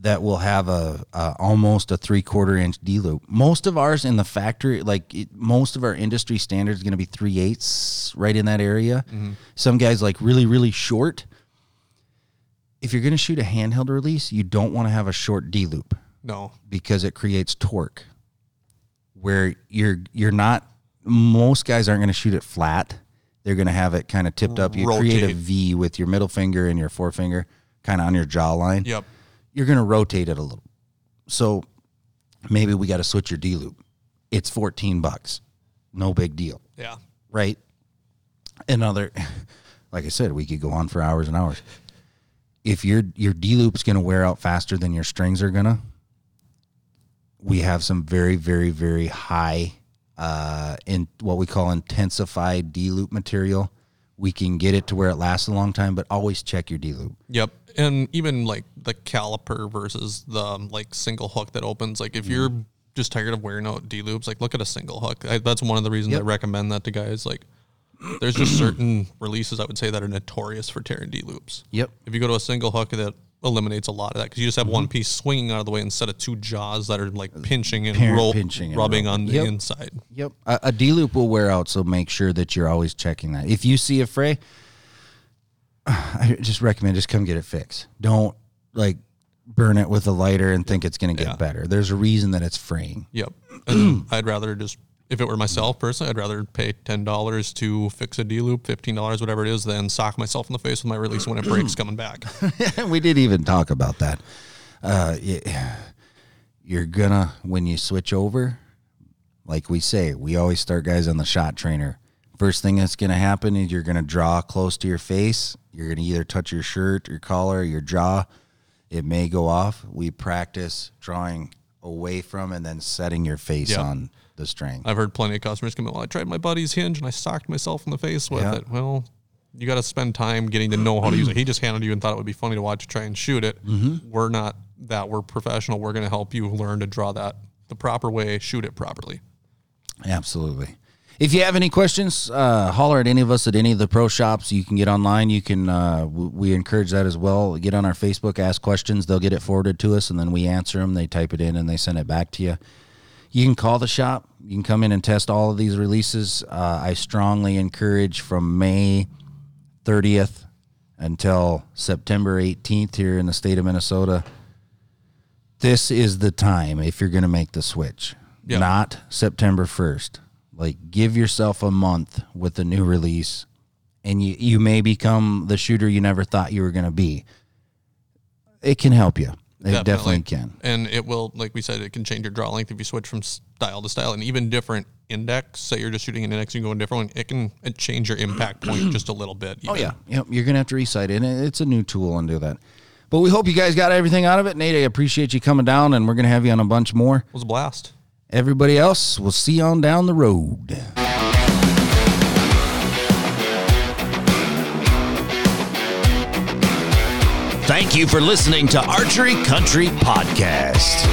that will have a, a almost a three-quarter inch D-loop. Most of ours in the factory, like it, most of our industry standard is going to be three-eighths right in that area. Mm-hmm. Some guys like really, really short. If you're going to shoot a handheld release, you don't want to have a short D-loop. No, because it creates torque where you're, you're not, most guys aren't going to shoot it flat. They're going to have it kind of tipped up. You rotate. Create a V with your middle finger and your forefinger kind of on your jawline. Yep. You're going to rotate it a little. So maybe we got to switch your D loop. It's fourteen bucks. No big deal. Yeah. Right. Another, like I said, we could go on for hours and hours. If your your D-loop's going to wear out faster than your strings are going to, we have some very, very, very high, uh, in what we call intensified D-loop material. We can get it to where it lasts a long time, but always check your D-loop. Yep. And even like the caliper versus the um, like single hook that opens, like if mm. you're just tired of wearing out D-loops, like look at a single hook. I, that's one of the reasons yep. I recommend that to guys. Like there's just certain releases I would say that are notorious for tearing D-loops. Yep. If you go to a single hook, that eliminates a lot of that because you just have mm-hmm. one piece swinging out of the way instead of two jaws that are like pinching and, roll, pinching and rubbing roll. on the yep. inside. Yep. A, a D-loop will wear out, so make sure that you're always checking that. If you see a fray, I just recommend just come get it fixed. Don't like burn it with a lighter and yep. think it's going to get yeah. better. There's a reason that it's fraying. Yep. And I'd rather just, if it were myself personally, I'd rather pay ten dollars to fix a D-loop, fifteen dollars, whatever it is, than sock myself in the face with my release when it breaks coming back. We did even talk about that. Uh, you're going to, when you switch over, like we say, we always start guys on the shot trainer. First thing that's going to happen is you're going to draw close to your face. You're going to either touch your shirt, your collar, your jaw. It may go off. We practice drawing away from and then setting your face yep. on the string. I've heard plenty of customers come in, well, I tried my buddy's hinge and I socked myself in the face with yep. it. Well, you got to spend time getting to know how to use it. He just handed you and thought it would be funny to watch you try and shoot it. Mm-hmm. We're not that. We're professional. We're going to help you learn to draw that the proper way, shoot it properly. Absolutely. If you have any questions, uh, holler at any of us at any of the pro shops. You can get online. You can. Uh, w- we encourage that as well. Get on our Facebook, ask questions. They'll get it forwarded to us, and then we answer them. They type it in, and they send it back to you. You can call the shop. You can come in and test all of these releases. Uh, I strongly encourage from May thirtieth until September eighteenth here in the state of Minnesota. This is the time if you're going to make the switch, yep. not September first. Like, give yourself a month with a new release, and you, you may become the shooter you never thought you were going to be. It can help you. It definitely. definitely can. And it will, like we said, it can change your draw length if you switch from style to style, and even different index. Say you're just shooting an index, you can go a different one. It can it change your impact point just a little bit. Even. Oh, yeah. Yep, you're going to have to recite it, and it's a new tool and do that. But we hope you guys got everything out of it. Nate, I appreciate you coming down, and we're going to have you on a bunch more. It was a blast. Everybody else, we'll see you on down the road. Thank you for listening to Archery Country Podcast.